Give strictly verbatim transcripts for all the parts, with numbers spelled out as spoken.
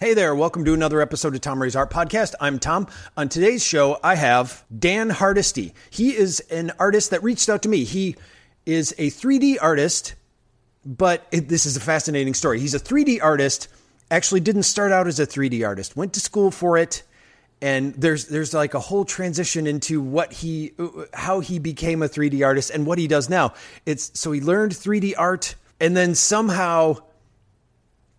Hey there, welcome to another episode of Tom Ray's Art Podcast. I'm Tom. On today's show, I have Dan Hardesty. He is an artist that reached out to me. He is a three D artist, but it, this is a fascinating story. He's a three D artist, actually didn't start out as a three D artist, went to school for it, and there's there's like a whole transition into what he how he became a three D artist and what he does now. It's so he learned three D art, and then somehow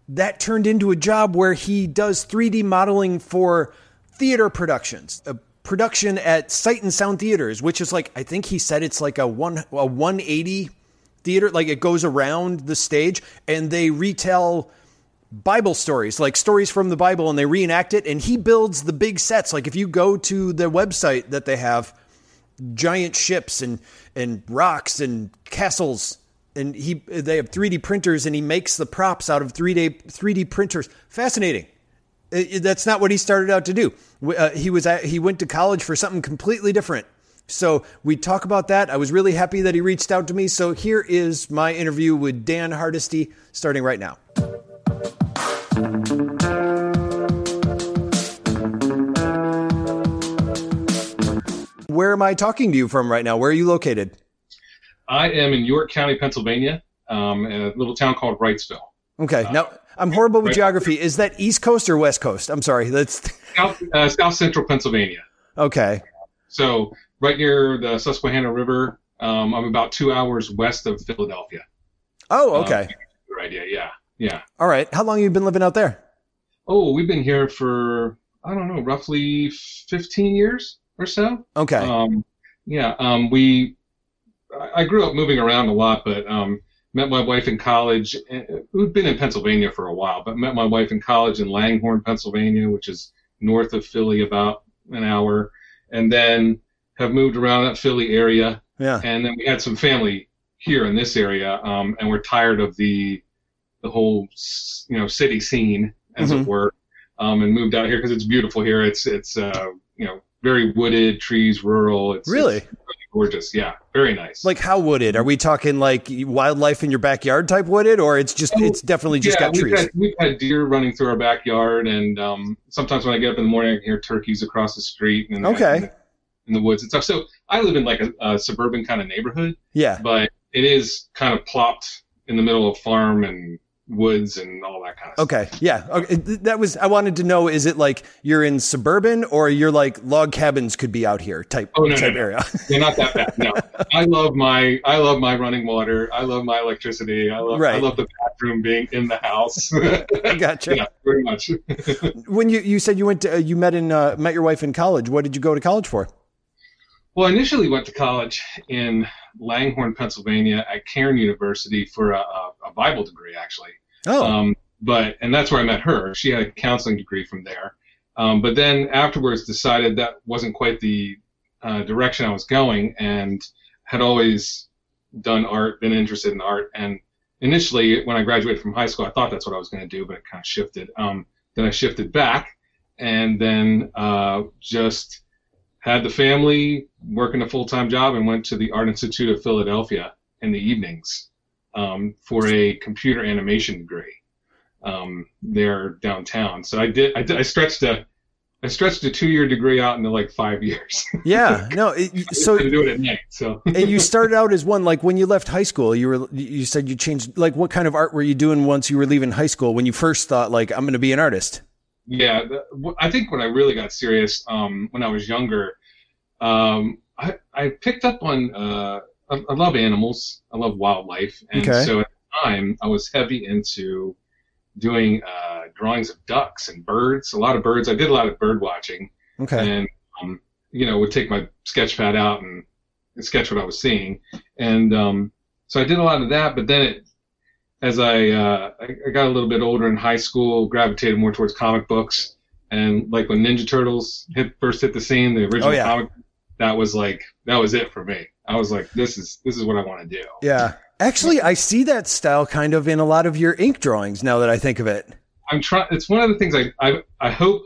that turned into a job where he does three D modeling for theater productions, a production at Sight and Sound Theaters, which is like, I think he said it's like a one a one eighty theater. Like it goes around the stage and they retell Bible stories, like stories from the Bible, and they reenact it. And he builds the big sets. Like if you go to the website that they have, giant ships and, and rocks and castles. And he, they have three D printers, and he makes the props out of three D printers. Fascinating. That's not what he started out to do. Uh, he was at, he went to college for something completely different. So we talk about that. I was really happy that he reached out to me. So here is my interview with Dan Hardesty, starting right now. Where am I talking to you from right now? Where are you located? I am in York County, Pennsylvania, um, in a little town called Wrightsville. Okay. Uh, now, I'm horrible with geography. Is that East Coast or West Coast? I'm sorry. That's South, uh, South Central Pennsylvania. Okay. So right near the Susquehanna River, um, I'm about two hours west of Philadelphia. Oh, okay. Um, right, yeah, yeah, yeah. All right. How long have you been living out there? Oh, we've been here for, I don't know, roughly fifteen years or so. Okay. Um, yeah, um, we... I grew up moving around a lot, but um, met my wife in college. We've been in Pennsylvania for a while, but met my wife in college in Langhorne, Pennsylvania, which is north of Philly, about an hour, and then have moved around that Philly area. Yeah. And then we had some family here in this area, um, and we're tired of the the whole you know city scene, as mm-hmm. it were, um, and moved out here because it's beautiful here. It's it's uh, you know very wooded, trees, rural. It's really. It's, gorgeous, yeah, very nice. Like how wooded? Are we talking like wildlife in your backyard type wooded, or it's just oh, it's definitely just yeah, got we've trees? Had, we've had deer running through our backyard, and um, sometimes when I get up in the morning, I can hear turkeys across the street and okay. in, the, in the woods and stuff. So I live in like a, a suburban kind of neighborhood, yeah, but it is kind of plopped in the middle of farm and woods and all that kind of okay. stuff. Yeah. Okay, yeah. That was I wanted to know. Is it like you're in suburban, or you're like log cabins could be out here type oh, no, type no, no. area? They're not that bad. No, I love my I love my running water. I love my electricity. I love right. I love the bathroom being in the house. I gotcha. Yeah, very much. When you, you said you went to, uh, you met in uh, met your wife in college. What did you go to college for? Well, I initially went to college in Langhorne, Pennsylvania, at Cairn University for a, a, a Bible degree, actually. Oh. Um, but and that's where I met her. She had a counseling degree from there. Um, but then afterwards decided that wasn't quite the uh, direction I was going, and had always done art, been interested in art. And initially, when I graduated from high school, I thought that's what I was going to do, but it kind of shifted. Um, then I shifted back, and then uh, just had the family, working a full-time job, and went to the Art Institute of Philadelphia in the evenings. Um, for a computer animation degree, um, there downtown. So I did. I, did, I stretched a, I stretched a two-year degree out into like five years. Yeah, no. It, so I do it at night. So and you started out as one like when you left high school. You were you said you changed. Like what kind of art were you doing once you were leaving high school? When you first thought like I'm going to be an artist? Yeah, I think when I really got serious um, when I was younger, um, I I picked up on. Uh, I love animals. I love wildlife. And okay. so at the time, I was heavy into doing uh, drawings of ducks and birds, a lot of birds. I did a lot of bird watching. Okay. And, um, you know, would take my sketch pad out and sketch what I was seeing. And um, so I did a lot of that. But then it, as I, uh, I got a little bit older in high school, gravitated more towards comic books. And like when Ninja Turtles hit, first hit the scene, the original oh, yeah. comic, that was like, that was it for me. I was like, this is this is what I want to do. Yeah. Actually, I see that style kind of in a lot of your ink drawings now that I think of it. I'm trying. It's one of the things I, I I hope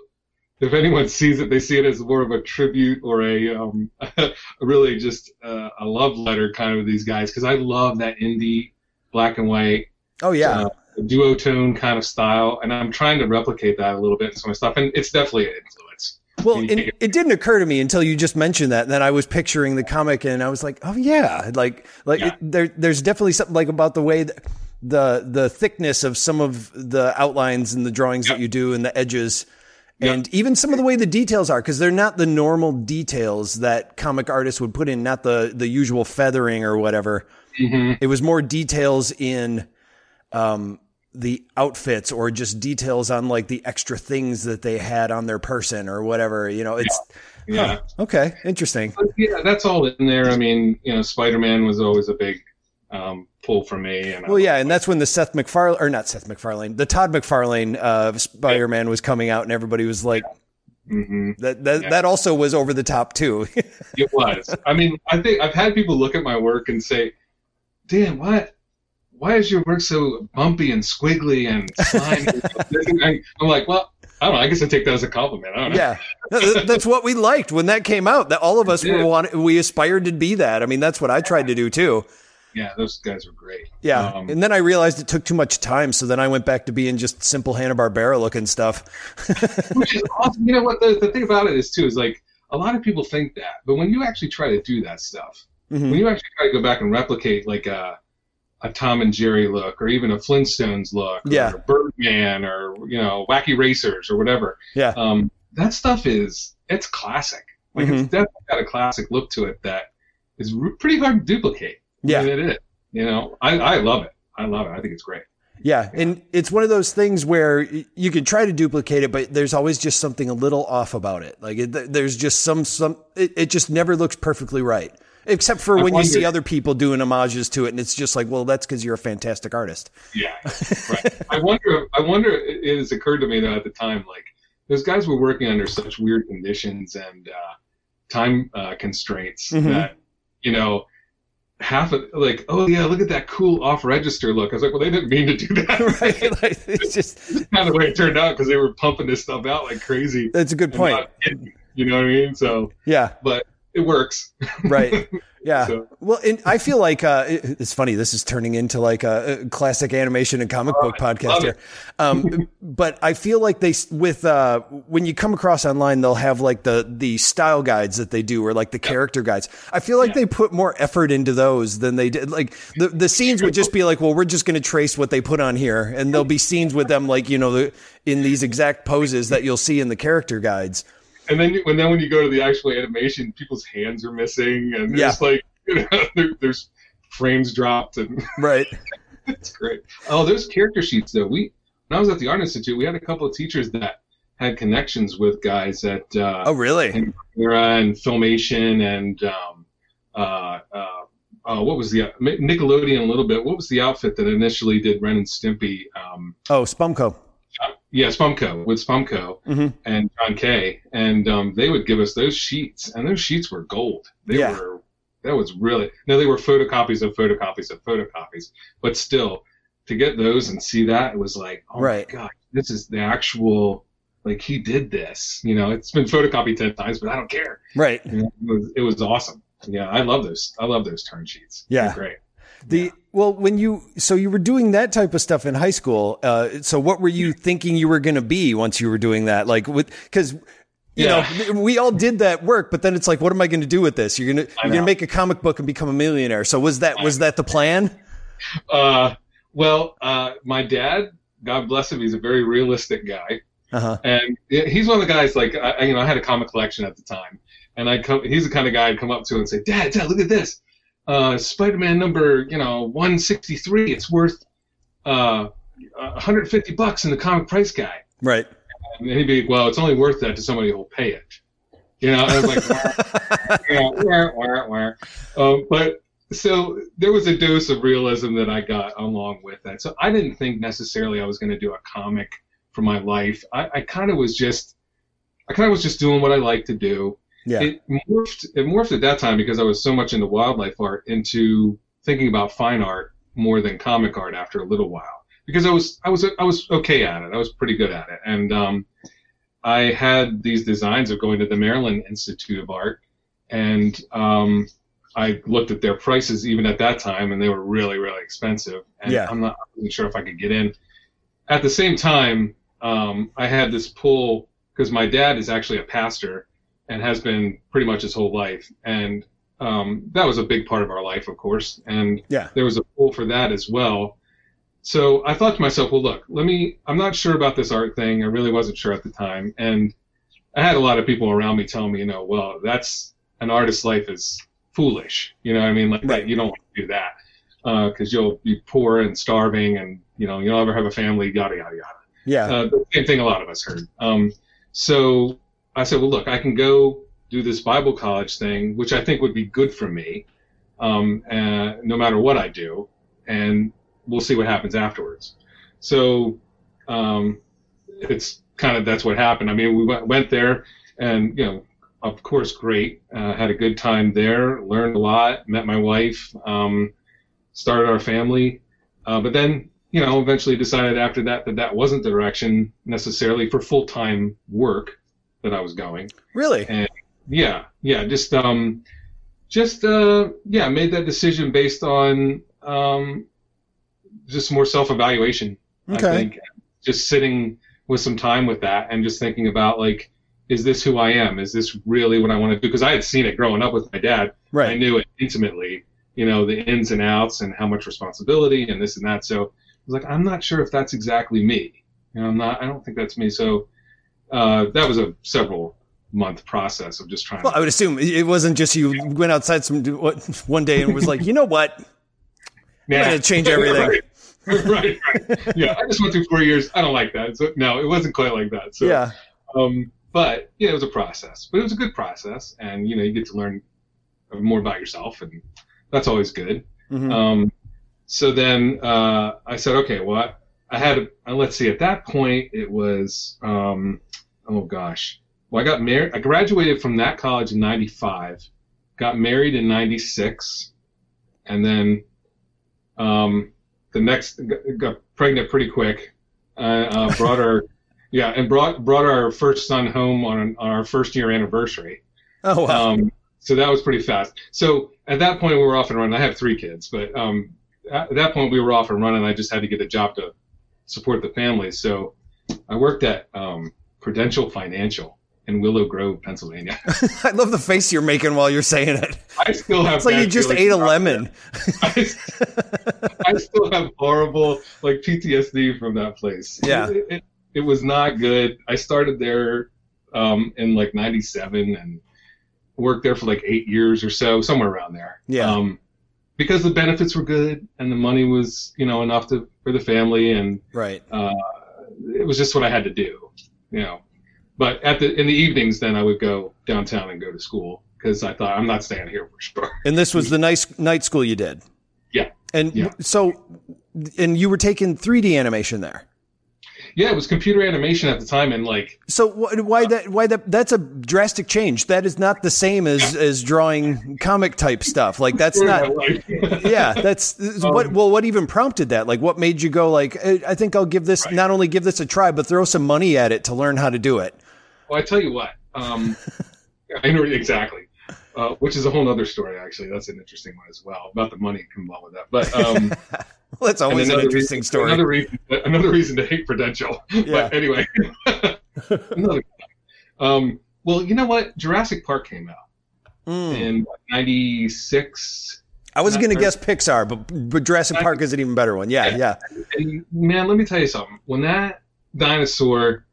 if anyone sees it, they see it as more of a tribute or a um a really just uh, a love letter kind of these guys, because I love that indie black and white. Oh, yeah. Uh, duotone kind of style, and I'm trying to replicate that a little bit in some of my stuff, and it's definitely an influence. Well, it, it didn't occur to me until you just mentioned that. And then I was picturing the comic, and I was like, oh yeah, like like yeah. It, there, there's definitely something like about the way that the the thickness of some of the outlines and the drawings yep. that you do, and the edges, yep. and even some of the way the details are, because they're not the normal details that comic artists would put in, not the the usual feathering or whatever. Mm-hmm. It was more details in. Um, the outfits, or just details on like the extra things that they had on their person or whatever, you know, it's yeah. yeah. Huh, okay. Interesting. But yeah. That's all in there. I mean, you know, Spider-Man was always a big, um, pull for me. And well, I, yeah. And that's when the Seth MacFarlane or not Seth MacFarlane, the Todd McFarlane, uh, Spider-Man yeah. was coming out, and everybody was like, yeah. mm-hmm. that, that, yeah. that also was over the top too. It was. I mean, I think I've had people look at my work and say, damn, what, why is your work so bumpy and squiggly and slimy? I'm like, well, I don't know. I guess I take that as a compliment. I don't know. Yeah. That's what we liked when that came out, that all of us were wanted, we aspired to be that. I mean, that's what I tried to do too. Yeah. Those guys were great. Yeah. Um, and then I realized it took too much time. So then I went back to being just simple Hanna-Barbera looking stuff. Which is awesome. You know what? The, the thing about it is too, is like a lot of people think that, but when you actually try to do that stuff, mm-hmm. when you actually try to go back and replicate like a, a Tom and Jerry look, or even a Flintstones look, yeah. or Birdman, or, you know, Wacky Racers, or whatever. Yeah. Um, that stuff is, it's classic. Like, mm-hmm. it's definitely got a classic look to it that is re- pretty hard to duplicate. Yeah. I mean, it is. You know, I, I love it. I love it. I think it's great. Yeah. yeah. And it's one of those things where you can try to duplicate it, but there's always just something a little off about it. Like, it, there's just some, some, it, it just never looks perfectly right. Except for when you see other people doing homages to it, and it's just like, well, that's because you're a fantastic artist. Yeah, right. I wonder. I wonder. It has occurred to me though at the time, like those guys were working under such weird conditions and uh, time uh, constraints mm-hmm. that, you know, half of like, oh yeah, look at that cool off register look. I was like, well, they didn't mean to do that. Right? Like, it's just kind of the way it turned out because they were pumping this stuff out like crazy. That's a good point. You know what I mean? So yeah, but. It works. Right. Yeah. So. Well, and I feel like uh, it, it's funny. This is turning into like a, a classic animation and comic book oh, podcast here. Um, but I feel like they, with uh, when you come across online, they'll have like the, the style guides that they do, or like the yeah. character guides. I feel like yeah. they put more effort into those than they did. Like the, the scenes would just be like, well, we're just going to trace what they put on here. And there'll be scenes with them, like, you know, the, in these exact poses that you'll see in the character guides. And then when then when you go to the actual animation, people's hands are missing, and there's yeah. like, you know, there, there's frames dropped, and right, it's great. Oh, there's character sheets though. We when I was at the Art Institute, we had a couple of teachers that had connections with guys at uh, oh really, and Filmation, and um, uh, uh, uh, what was the Nickelodeon a little bit? What was the outfit that initially did Ren and Stimpy? Um, oh, Spumco. Yeah, Spumco, with Spumco mm-hmm. and John Kay, and um, they would give us those sheets, and those sheets were gold. They yeah. were, that was really, no, they were photocopies of photocopies of photocopies, but still, to get those and see that, it was like, oh right. my God, this is the actual, like, he did this. You know, it's been photocopied ten times, but I don't care. Right. You know, it was, it was awesome. Yeah, I love those. I love those turn sheets. Yeah. They're great. The yeah. Well, when you so you were doing that type of stuff in high school, uh, so what were you thinking you were going to be once you were doing that? Like, with because you yeah. know we all did that work, but then it's like, what am I going to do with this? You're gonna you're gonna make a comic book and become a millionaire. So was that was that the plan? Uh, well, uh, my dad, God bless him, he's a very realistic guy, uh-huh. and he's one of the guys. Like, I, you know, I had a comic collection at the time, and I come, he's the kind of guy I'd come up to and say, Dad, Dad, look at this. Uh, Spider-Man number, you know, one sixty-three. It's worth uh, one hundred fifty bucks in the comic price guide. Right. And he'd be, well, it's only worth that to somebody who'll pay it. You know, I was like, wah, you know, wah, wah, wah. Um, but so there was a dose of realism that I got along with that. So I didn't think necessarily I was going to do a comic for my life. I, I kind of was just, I kind of was just doing what I like to do. Yeah. It morphed. It morphed at that time because I was so much into wildlife art, into thinking about fine art more than comic art. After a little while, because I was, I was, I was okay at it. I was pretty good at it, and um, I had these designs of going to the Maryland Institute of Art, and um, I looked at their prices even at that time, and they were really, really expensive. And yeah. I'm not really sure if I could get in, at the same time, um, I had this pull, because my dad is actually a pastor and has been pretty much his whole life. And um, that was a big part of our life, of course. And yeah. there was a pull for that as well. So I thought to myself, well, look, let me, I'm not sure about this art thing. I really wasn't sure at the time. And I had a lot of people around me telling me, you know, well, that's, an artist's life is foolish. You know what I mean? Like, right. that, you don't want to do that. Because uh, you'll be poor and starving and, you know, you'll never have a family, yada, yada, yada. Yeah. Uh, the same thing a lot of us heard. Um, so I said, well, look, I can go do this Bible college thing, which I think would be good for me, um, uh, no matter what I do, and we'll see what happens afterwards. So um, it's kind of, that's what happened. I mean, we went, went there and, you know, of course, great. Uh, had a good time there, learned a lot, met my wife, um, started our family, uh, but then, you know, eventually decided after that that that wasn't the direction necessarily for full-time work that I was going. Really? And yeah, yeah, just, um, just, uh, yeah, made that decision based on um, just more self-evaluation, okay. I think. Just sitting with some time with that and just thinking about, like, is this who I am? Is this really what I want to do? Because I had seen it growing up with my dad. Right. I knew it intimately, you know, the ins and outs and how much responsibility and this and that. So I was like, I'm not sure if that's exactly me. You know, I'm not, I don't think that's me. So uh, that was a several month process of just trying. Well, to- I would assume it wasn't just you yeah. went outside some one day and was like, you know what? Nah. I'm going to change everything. right, right, right. Yeah, I just went through four years. I don't like that. So no, it wasn't quite like that. So, yeah. Um, but yeah, it was a process. But it was a good process. And, you know, you get to learn more about yourself. And that's always good. Mm-hmm. Um So then uh, I said, okay, well, I, I had, a, let's see, at that point it was, um, oh gosh, well, I got married, I graduated from that college in ninety-five, got married in ninety-six, and then um, the next, got pregnant pretty quick, uh, uh, brought our, yeah, and brought brought our first son home on, an, on our first year anniversary. Oh, wow. Um, so that was pretty fast. So at that point we were off and running. I have three kids, but... Um, at that point, we were off and running. I just had to get a job to support the family. So I worked at um, Prudential Financial in Willow Grove, Pennsylvania. I love the face you're making while you're saying it. I still have. It's like you just ate a lemon. I, I still have horrible like P T S D from that place. Yeah, it, it, it was not good. I started there um, in like ninety-seven and worked there for like eight years or so, somewhere around there. Yeah. Um, Because the benefits were good and the money was, you know, enough to for the family, and right. uh, it was just what I had to do, you know. But at the in the evenings, then I would go downtown and go to school because I thought I'm not staying here for sure. And this was the nice night school you did. Yeah. And yeah. so, and you were taking three D animation there. Yeah, it was computer animation at the time, and like. So why that? Why that? That's a drastic change. That is not the same as, as drawing comic type stuff. Like that's not. yeah, that's um, what. Well, what even prompted that? Like, what made you go? Like, I think I'll give this. Right. Not only give this a try, but throw some money at it to learn how to do it. Well, I tell you what. Um, I know exactly, uh, which is a whole other story. Actually, that's an interesting one as well about the money involved with that, but. Um, Well, that's always an interesting reason, story. Another reason, another reason to hate Prudential. Yeah. But anyway, another. Um, well, you know what? Jurassic Park came out mm. in ninety-six. I was going to guess Pixar, but, but Jurassic I, Park is an even better one. Yeah, yeah. yeah. And, man, let me tell you something. When that dinosaur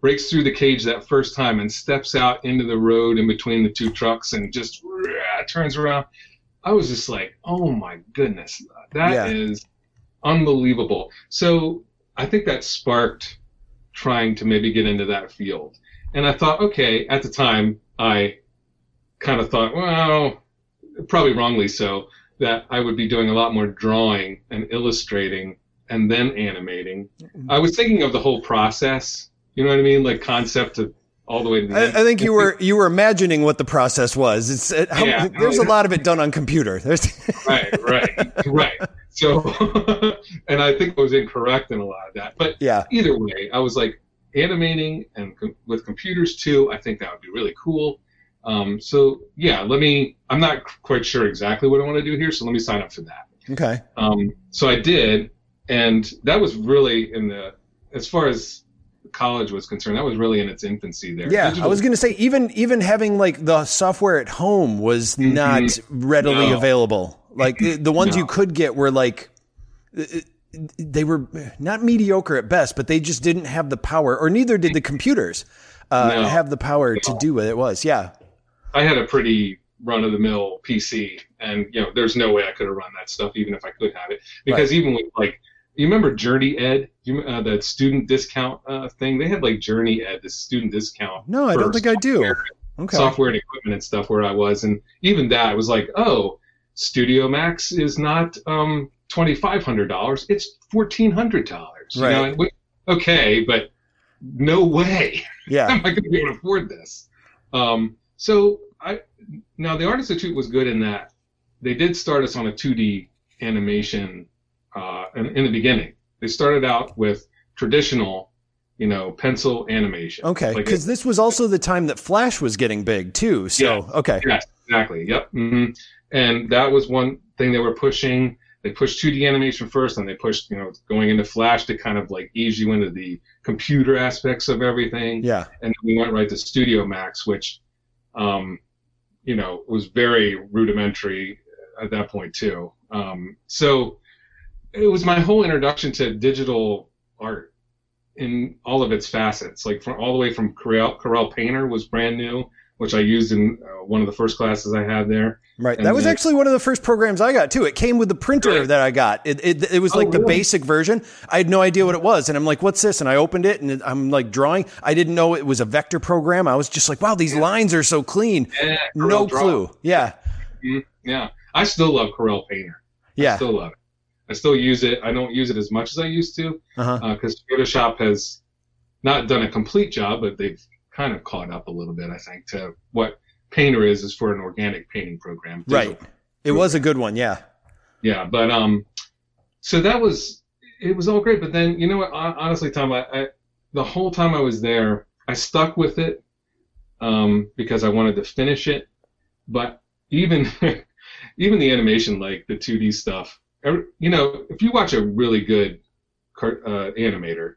breaks through the cage that first time and steps out into the road in between the two trucks and just rah, turns around, I was just like, oh my goodness, that yeah. is. Unbelievable. So I think that sparked trying to maybe get into that field. And I thought, okay, at the time, I kind of thought, well, probably wrongly so, that I would be doing a lot more drawing and illustrating and then animating. I was thinking of the whole process, you know what I mean? Like concept to all the way to the end. I, I think you were you were imagining what the process was. It's it, how, yeah. There's a lot of it done on computer. There's right, right, right. So, and I think I was incorrect in a lot of that. But yeah. either way, I was like animating and com- with computers too. I think that would be really cool. Um, so yeah, let me, I'm not quite sure exactly what I want to do here. So let me sign up for that. Okay. Um, so I did. And that was really in the as far as college was concerned, that was really in its infancy there. Yeah, digital. I was going to say, even even having like the software at home was mm-hmm. not readily no. available. Like the ones no. you could get were like, they were not mediocre at best, but they just didn't have the power, or neither did the computers uh, no. have the power to do what it was. Yeah. I had a pretty run-of-the-mill P C, and you know, there's no way I could have run that stuff, even if I could have it, because right. even with like, you remember Journey Ed, you, uh, that student discount uh, thing? They had like Journey Ed, this student discount. No, I don't think I do. Okay. Software and equipment and stuff where I was, and even that, I was like, oh, Studio Max is not um, twenty-five hundred dollars; it's fourteen hundred dollars. Right. You know, okay, but no way. Yeah. Am I going to be able to afford this? Um, so I now the Art Institute was good in that they did start us on a two D animation. Uh, in, in the beginning, they started out with traditional, you know, pencil animation. Okay, because like this was also the time that Flash was getting big too. So yes, okay, yes, exactly. Yep. Mm-hmm. And that was one thing they were pushing. They pushed two D animation first, and they pushed, you know, going into Flash to kind of like ease you into the computer aspects of everything. Yeah. And then we went right to Studio Max, which, um, you know, was very rudimentary at that point too. Um, so. It was my whole introduction to digital art in all of its facets, like from all the way from Corel, Corel Painter was brand new, which I used in uh, one of the first classes I had there. Right. And that was then, actually one of the first programs I got too. It came with the printer right. that I got. It it, it was like oh, the really? basic version. I had no idea what it was. And I'm like, what's this? And I opened it and I'm like drawing. I didn't know it was a vector program. I was just like, wow, these yeah. lines are so clean. Yeah, no draw. clue. Yeah. Yeah. I still love Corel Painter. Yeah. I still love it. I still use it. I don't use it as much as I used to because uh-huh. uh, Photoshop has not done a complete job, but they've kind of caught up a little bit, I think, to what Painter is, is for an organic painting program. Right. It program. was a good one. Yeah. Yeah. But um, so that was, it was all great. But then, you know what, honestly, Tom, I, I the whole time I was there, I stuck with it um, because I wanted to finish it. But even, even the animation, like the two D stuff, you know, if you watch a really good uh, animator,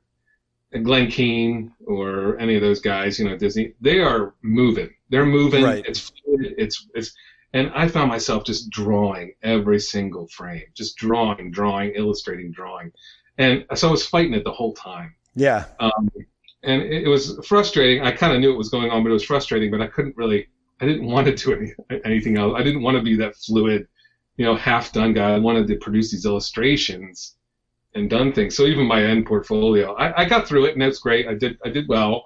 Glen Keane or any of those guys, you know, Disney, they are moving. They're moving. Right. It's fluid. It's it's. And I found myself just drawing every single frame, just drawing, drawing, illustrating, drawing, and so I was fighting it the whole time. Yeah. Um, and it, it was frustrating. I kind of knew what was going on, but it was frustrating. But I couldn't really. I didn't want to do any, anything else. I didn't want to be that fluid, you know, half-done guy. I wanted to produce these illustrations and done things. So even my end portfolio, I, I got through it, and that's great. I did I did well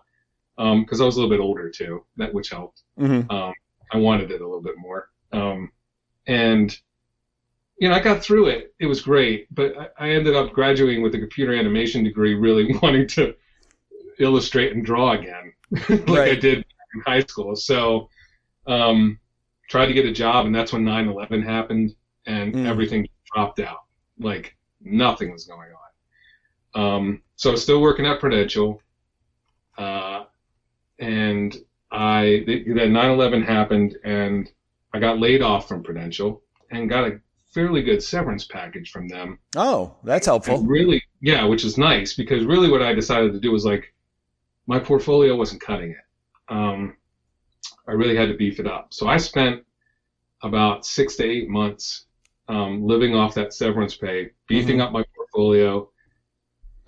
because um, I was a little bit older, too, that which helped. Mm-hmm. Um, I wanted it a little bit more. Um, and, you know, I got through it. It was great. But I, I ended up graduating with a computer animation degree, really wanting to illustrate and draw again like right. I did in high school. So um, tried to get a job, and that's when nine eleven happened. And mm. everything dropped out. Like, nothing was going on. Um, so I was still working at Prudential. Uh, and I then nine eleven happened, and I got laid off from Prudential and got a fairly good severance package from them. Oh, that's helpful. And really, yeah, which is nice, because really what I decided to do was, like, my portfolio wasn't cutting it. Um, I really had to beef it up. So I spent about six to eight months Um, living off that severance pay, beefing mm-hmm. up my portfolio,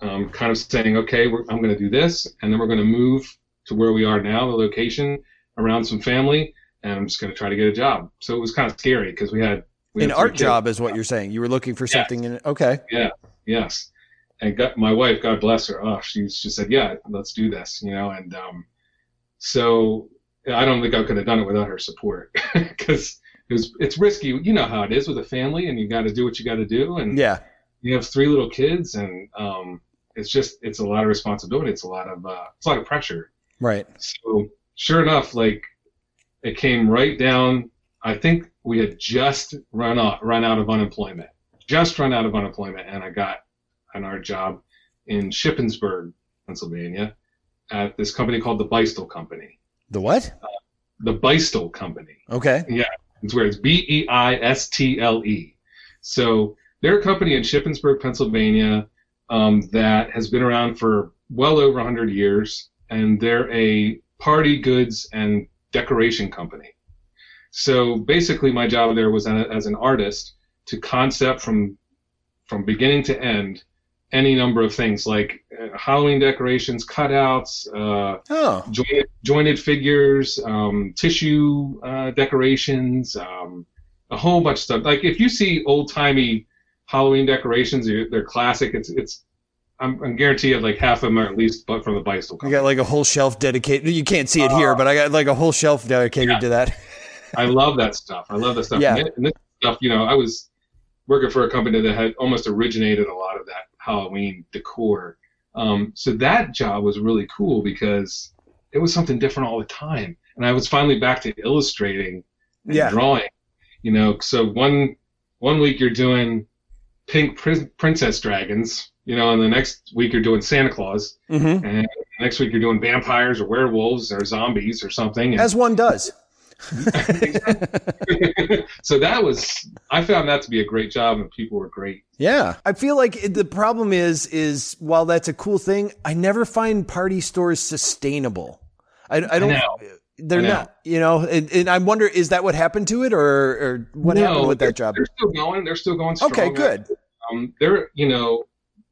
um, kind of saying, okay, we're, I'm going to do this, and then we're going to move to where we are now, the location, around some family, and I'm just going to try to get a job. So it was kind of scary because we had we an had art job is what you're saying. You were looking for yes. something in it. Okay. Yeah. Yes. And got, my wife, God bless her, oh, she she said, yeah, let's do this, you know. And um, so I don't think I could have done it without her support because. It was, it's risky. You know how it is with a family, and you got to do what you got to do. And yeah. you have three little kids, and um, it's just it's a lot of responsibility. It's a lot of uh, it's a lot of pressure. Right. So sure enough, like it came right down. I think we had just run out run out of unemployment, just run out of unemployment, and I got an art job in Shippensburg, Pennsylvania, at this company called the Beistle Company. The what? Uh, the Beistle Company. Okay. Yeah. It's where it's B E I S T L E. So they're a company in Shippensburg, Pennsylvania. um, that has been around for well over one hundred years, and they're a party goods and decoration company. So basically my job there was as an artist to concept from from beginning to end any number of things, like Halloween decorations, cutouts, uh, oh. jointed, jointed figures, um, tissue uh, decorations, um, a whole bunch of stuff. Like if you see old-timey Halloween decorations, they're classic. It's it's I'm, I'm guaranteed like half of them are at least but from the Beistle Company. You got like a whole shelf dedicated. You can't see it uh, here, but I got like a whole shelf dedicated yeah. to that. I love that stuff. I love that stuff. Yeah. And this stuff, you know, I was working for a company that had almost originated a lot of that Halloween decor. Um, so that job was really cool because it was something different all the time. And I was finally back to illustrating and yeah. drawing. You know, so one one week you're doing pink prin- princess dragons, you know, and the next week you're doing Santa Claus. Mm-hmm. And next week you're doing vampires or werewolves or zombies or something. And as one does. So that was, I found that to be a great job, and people were great. Yeah. I feel like the problem is, is while that's a cool thing, I never find party stores sustainable. I, I don't, I know. they're I know. not, you know, and, and I wonder, is that what happened to it, or, or what no, happened with that job? They're still going, they're still going strong. Okay, good. Um, they're, you know,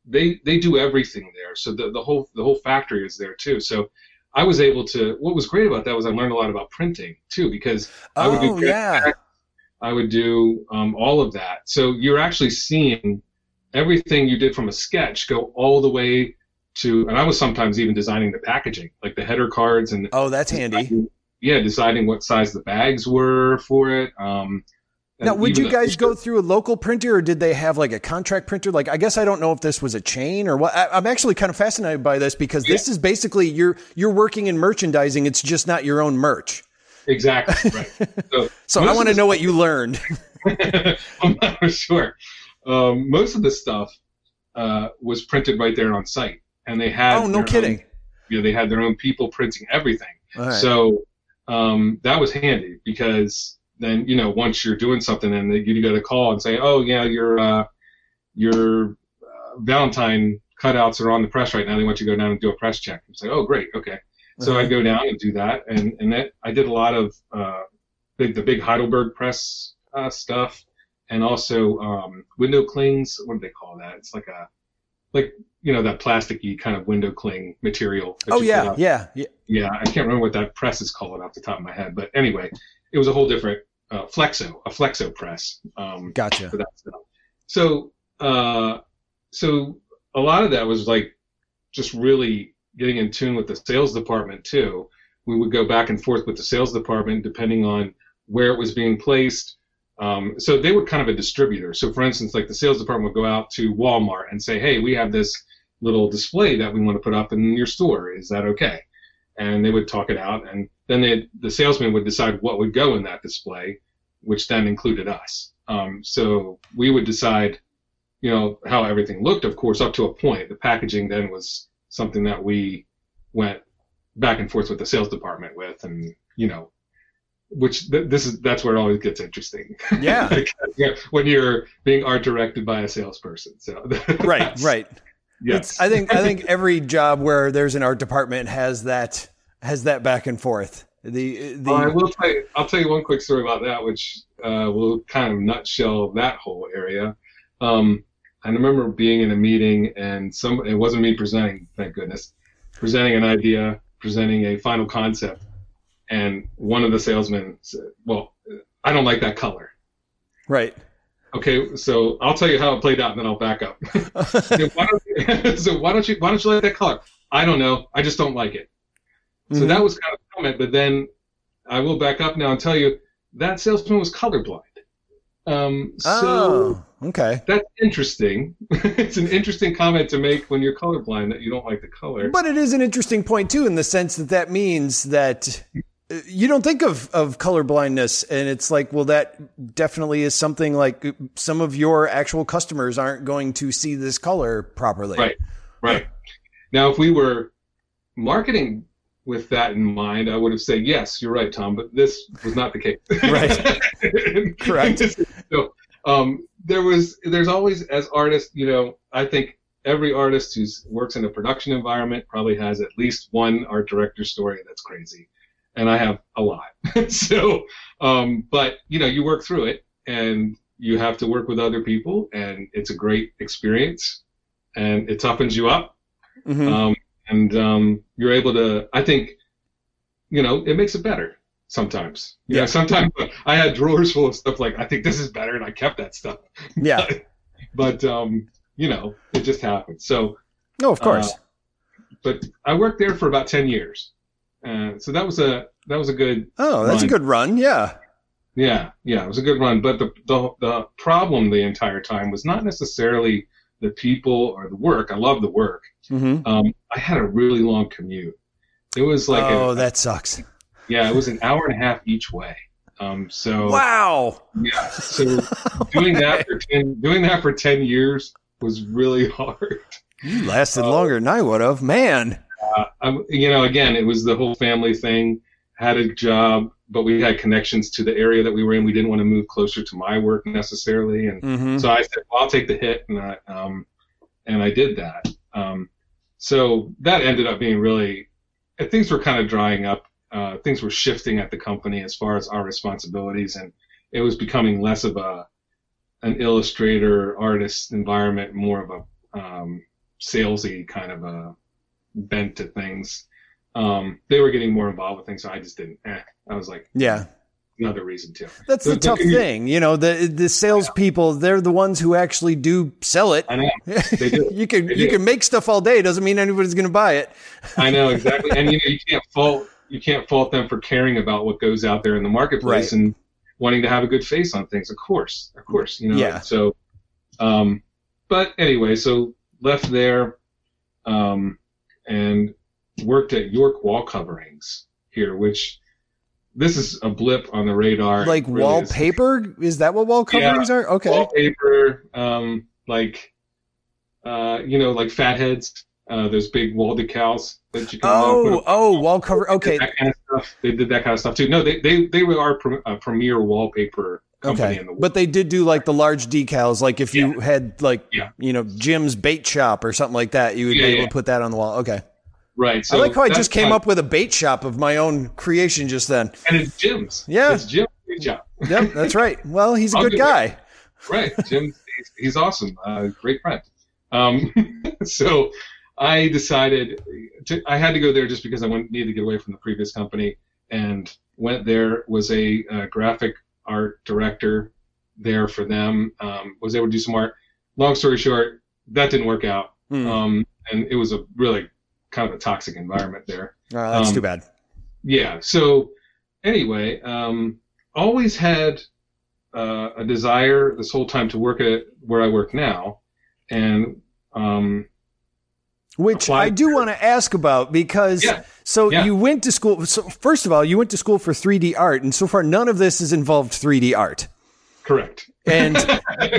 they, they do everything there. So the, the whole, the whole factory is there too. So I was able to, what was great about that was I learned a lot about printing too, because oh, I would do, yeah. I would do um, all of that. So you're actually seeing everything you did from a sketch go all the way to, and I was sometimes even designing the packaging, like the header cards and. Oh, that's handy. Yeah. Deciding what size the bags were for it. Um, Now, would you guys go through a local printer, or did they have like a contract printer? Like, I guess I don't know if this was a chain or what. I, I'm actually kind of fascinated by this because yeah. this is basically you're you're working in merchandising. It's just not your own merch. Exactly. Right. So, so I want to know what you learned. I'm not sure. Um, most of the stuff uh, was printed right there on site, and they had oh no kidding. Own, you know, they had their own people printing everything. Right. So um, that was handy because. Then you know once you're doing something, and you got a call and say, "Oh yeah, your uh, your uh, Valentine cutouts are on the press right now. They want you to go down and do a press check." And say, "Oh great, okay." Uh-huh. So I go down and do that, and and that, I did a lot of uh, big, the big Heidelberg press uh, stuff, and also um, window clings. What do they call that? It's like a like you know that plasticky kind of window cling material. Oh yeah, yeah, yeah, yeah. I can't remember what that press is called off the top of my head, but anyway, it was a whole different. Uh, flexo, a flexo press. Um, gotcha. For that stuff. So, uh, so a lot of that was like just really getting in tune with the sales department too. We would go back and forth with the sales department depending on where it was being placed. Um, so they were kind of a distributor. So for instance, like the sales department would go out to Walmart and say, "Hey, we have this little display that we want to put up in your store. Is that okay?" And they would talk it out, and then they, the salesman would decide what would go in that display, which then included us. Um, so we would decide, you know, how everything looked, of course, up to a point. The packaging then was something that we went back and forth with the sales department with, and, you know, which th- this is that's where it always gets interesting. Yeah. Like, you know, when you're being art directed by a salesperson. So Right, right. Yes. It's, I think I think every job where there's an art department has that has that back and forth. The the uh, I will tell you, I'll tell you one quick story about that, which uh, will kind of nutshell that whole area. Um, I remember being in a meeting, and some it wasn't me presenting, thank goodness, presenting an idea, presenting a final concept, and one of the salesmen said, "Well, I don't like that color." Right. Okay, so I'll tell you how it played out, and then I'll back up. so, why don't, so why don't you why don't you like that color? I don't know. I just don't like it. Mm-hmm. So that was kind of a comment, but then I will back up now and tell you that salesman was colorblind. Um, so oh, okay. That's interesting. It's an interesting comment to make when you're colorblind that you don't like the color. But it is an interesting point, too, in the sense that that means that... You don't think of, of colorblindness, and it's like, well, that definitely is something like some of your actual customers aren't going to see this color properly. Right, right. Now, if we were marketing with that in mind, I would have said, yes, you're right, Tom, but this was not the case. Right. Correct. So, um, there was, there's always, as artists, you know, I think every artist who works in a production environment probably has at least one art director story that's crazy, and I have a lot. So, um, but you know, you work through it, and you have to work with other people, and it's a great experience, and it toughens you up, mm-hmm. um, and um, you're able to. I think, you know, it makes it better. Sometimes. Yeah, yeah. Sometimes I had drawers full of stuff like, I think this is better, and I kept that stuff. Yeah. But, but um, you know, it just happened. So. No, of course. Uh, but I worked there for about ten years. Uh, so that was a, that was a good Oh, that's run. a good run. Yeah. Yeah. Yeah. It was a good run. But the, the, the problem the entire time was not necessarily the people or the work. I love the work. Mm-hmm. Um, I had a really long commute. It was like. Oh, a, that sucks. Yeah, it was an hour and a half each way. Um, so wow. Yeah, so doing that for ten, doing that for ten years was really hard. You lasted uh, longer than I would have, man. Uh, I'm, you know, again, it was the whole family thing. Had a job, but we had connections to the area that we were in. We didn't want to move closer to my work necessarily, and mm-hmm. so I said, well, "I'll take the hit," and I um, and I did that. Um, so that ended up being really. Things were kind of drying up. Uh, things were shifting at the company as far as our responsibilities, and it was becoming less of a an illustrator artist environment, more of a um, salesy kind of a bent to things. Um, they were getting more involved with things, so I just didn't. Eh. I was like, yeah, another reason too. That's the, the tough the, thing, you know. The the salespeople, they're the ones who actually do sell it. I know they do. you can they you do. can make stuff all day, doesn't mean anybody's going to buy it. I know exactly, and you know you can't fault. You can't fault them for caring about what goes out there in the marketplace, right. And wanting to have a good face on things. Of course, of course, you know. Yeah. So, um, but anyway, so left there, um, and worked at York Wall Coverings here, which this is a blip on the radar. Like really wallpaper? Is. is that what wall coverings yeah, are? Okay. Wallpaper, um, like, uh, you know, like fatheads. Uh, those big wall decals that you can. Oh, uh, oh, wall cover. Okay. That kind of stuff. They did that kind of stuff too. No, they they they were our pre- uh, premier wallpaper company okay. in the world. But they did do like the large decals, like if yeah. you had like yeah. you know Jim's Bait Shop or something like that, you would yeah, be able yeah. to put that on the wall. Okay. Right. So I like how I just came uh, up with a bait shop of my own creation just then. And it's Jim's. Yeah. It's Jim's Bait Shop. Yep, that's right. Well, he's a I'll good guy. That. Right, Jim. he's, he's awesome. Uh, great friend. Um, so. I decided to, I had to go there just because I went, needed to get away from the previous company, and went there, was a uh, graphic art director there for them, um, was able to do some art. Long story short, that didn't work out, mm. um, and it was a really kind of a toxic environment there. Uh, that's um, too bad. Yeah, so anyway, um, always had uh, a desire this whole time to work at where I work now, and um, Which applied. I do want to ask about because yeah. so yeah. you went to school. So first of all, you went to school for three D art, and so far none of this has involved three D art. Correct. And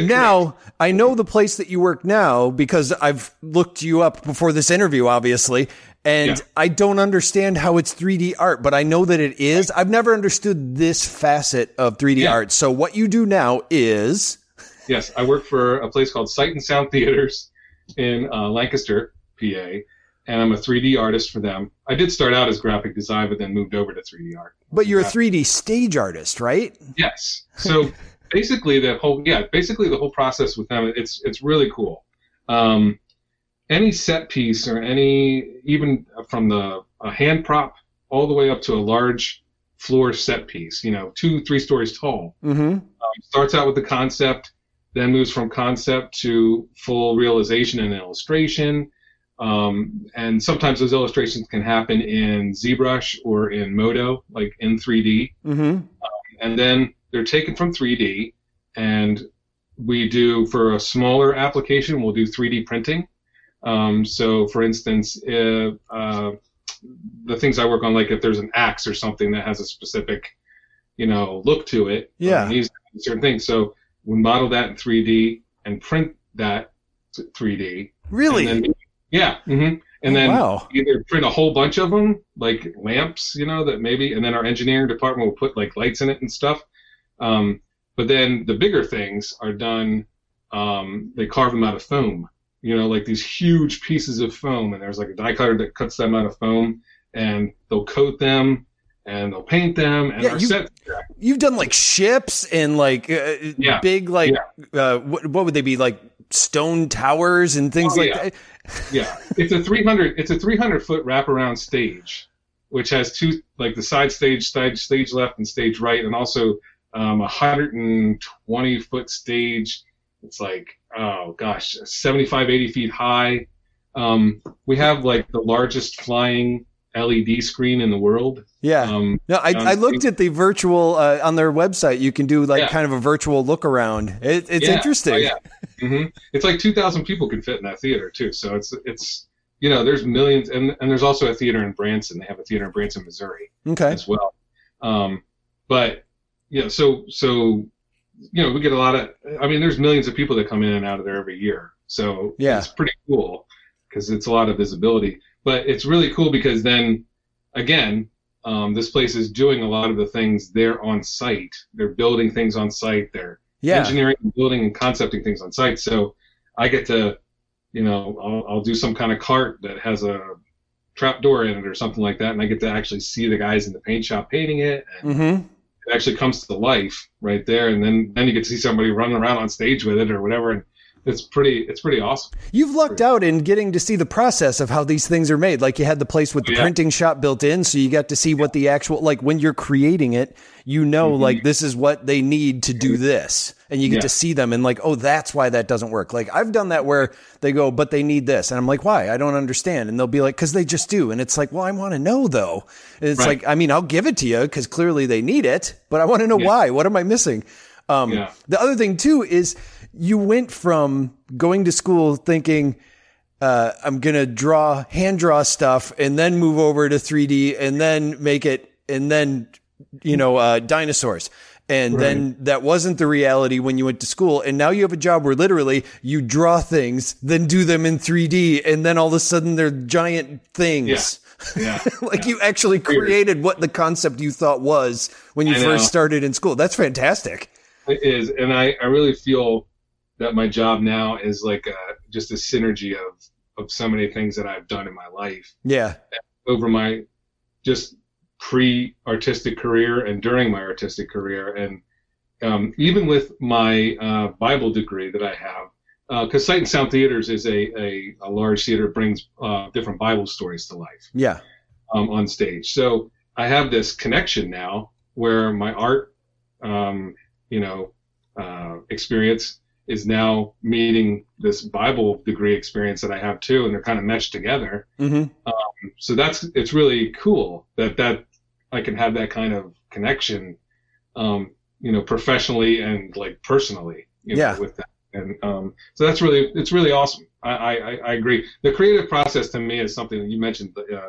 now Correct. I know the place that you work now because I've looked you up before this interview, obviously, and yeah. I don't understand how it's three D art, but I know that it is. I've never understood this facet of three D yeah. art. So what you do now is yes, I work for a place called Sight and Sound Theaters in uh, Lancaster, P A, and I'm a three D artist for them. I did start out as graphic design, but then moved over to three D art. But you're a three D stage artist, right? Yes. So basically the whole yeah, basically the whole process with them, it's it's really cool. Um, any set piece or any even from the a hand prop all the way up to a large floor set piece, you know, two, three stories tall. Mm-hmm. Um, starts out with the concept, then moves from concept to full realization and illustration. Um, and sometimes those illustrations can happen in ZBrush or in Modo, like in three D. Mm-hmm. Um, and then they're taken from three D, and we do, for a smaller application, we'll do three D printing. Um, so, for instance, if, uh, the things I work on, like if there's an axe or something that has a specific, you know, look to it, yeah, um, certain things. So we model that in three D and print that three D. Really? Yeah, mm-hmm. and then oh, wow. either print a whole bunch of them, like lamps, you know, that maybe, and then our engineering department will put like lights in it and stuff. Um, but then the bigger things are done; um, they carve them out of foam, you know, like these huge pieces of foam, and there's like a die cutter that cuts them out of foam, and they'll coat them, and they'll paint them, and yeah, our you, set. You've done like ships and like uh, yeah. big like yeah. uh, what what would they be, like stone towers and things oh, like yeah. that. Yeah, it's a three hundred it's a three hundred foot wraparound stage, which has two, like the side stage, stage stage left and stage right, and also um, a hundred and twenty foot stage. It's like, oh gosh, seventy-five, eighty feet high. Um, we have like the largest flying L E D screen in the world. Yeah. Um, no, I, I looked at the virtual uh, on their website. You can do like yeah. kind of a virtual look around. It, it's yeah. interesting. Oh, yeah. mm-hmm. It's like two thousand people could fit in that theater too. So it's, it's, you know, there's millions, and, and there's also a theater in Branson. They have a theater in Branson, Missouri okay. as well. Um, but yeah, so, so, you know, we get a lot of, I mean, there's millions of people that come in and out of there every year. So yeah. it's pretty cool because it's a lot of visibility. But it's really cool because then, again, um, this place is doing a lot of the things they're on site. They're building things on site. They're yeah. engineering, building, and concepting things on site. So I get to, you know, I'll, I'll do some kind of cart that has a trap door in it or something like that, and I get to actually see the guys in the paint shop painting it. And mm-hmm. it actually comes to life right there, and then, then you get to see somebody running around on stage with it or whatever. And It's pretty it's pretty awesome. You've lucked pretty out in getting to see the process of how these things are made. Like you had the place with the yeah. printing shop built in, so you got to see what the actual, like when you're creating it, you know, mm-hmm. like this is what they need to do this. And you get yeah. to see them and like, oh, that's why that doesn't work. Like I've done that where they go, but they need this. And I'm like, why? I don't understand. And they'll be like, because they just do. And it's like, well, I want to know though. And it's right. like, I mean, I'll give it to you because clearly they need it, but I want to know yeah. why. What am I missing? Um, yeah. The other thing too is, you went from going to school thinking, uh, I'm going to draw, hand draw stuff and then move over to three D and then make it and then, you know, uh, dinosaurs. And right. then that wasn't the reality when you went to school. And now you have a job where literally you draw things, then do them in three D. And then all of a sudden they're giant things. Yeah. yeah. like yeah. you actually created what the concept you thought was when you I first know. started in school. That's fantastic. It is. And I, I really feel that my job now is like a, just a synergy of, of so many things that I've done in my life. Yeah. Over my just pre-artistic career and during my artistic career. And um, even with my uh, Bible degree that I have, because uh, Sight and Sound Theaters is a, a, a large theater, brings uh, different Bible stories to life. Yeah. Um, on stage. So I have this connection now where my art, um, you know, uh, experience is now meeting this Bible degree experience that I have too, and they're kind of meshed together. Mm-hmm. Um, so that's, it's really cool that, that I can have that kind of connection, um, you know, professionally and like personally, you yeah. know, with that. And um, so that's really, it's really awesome. I, I, I agree. The creative process to me is something that you mentioned, uh,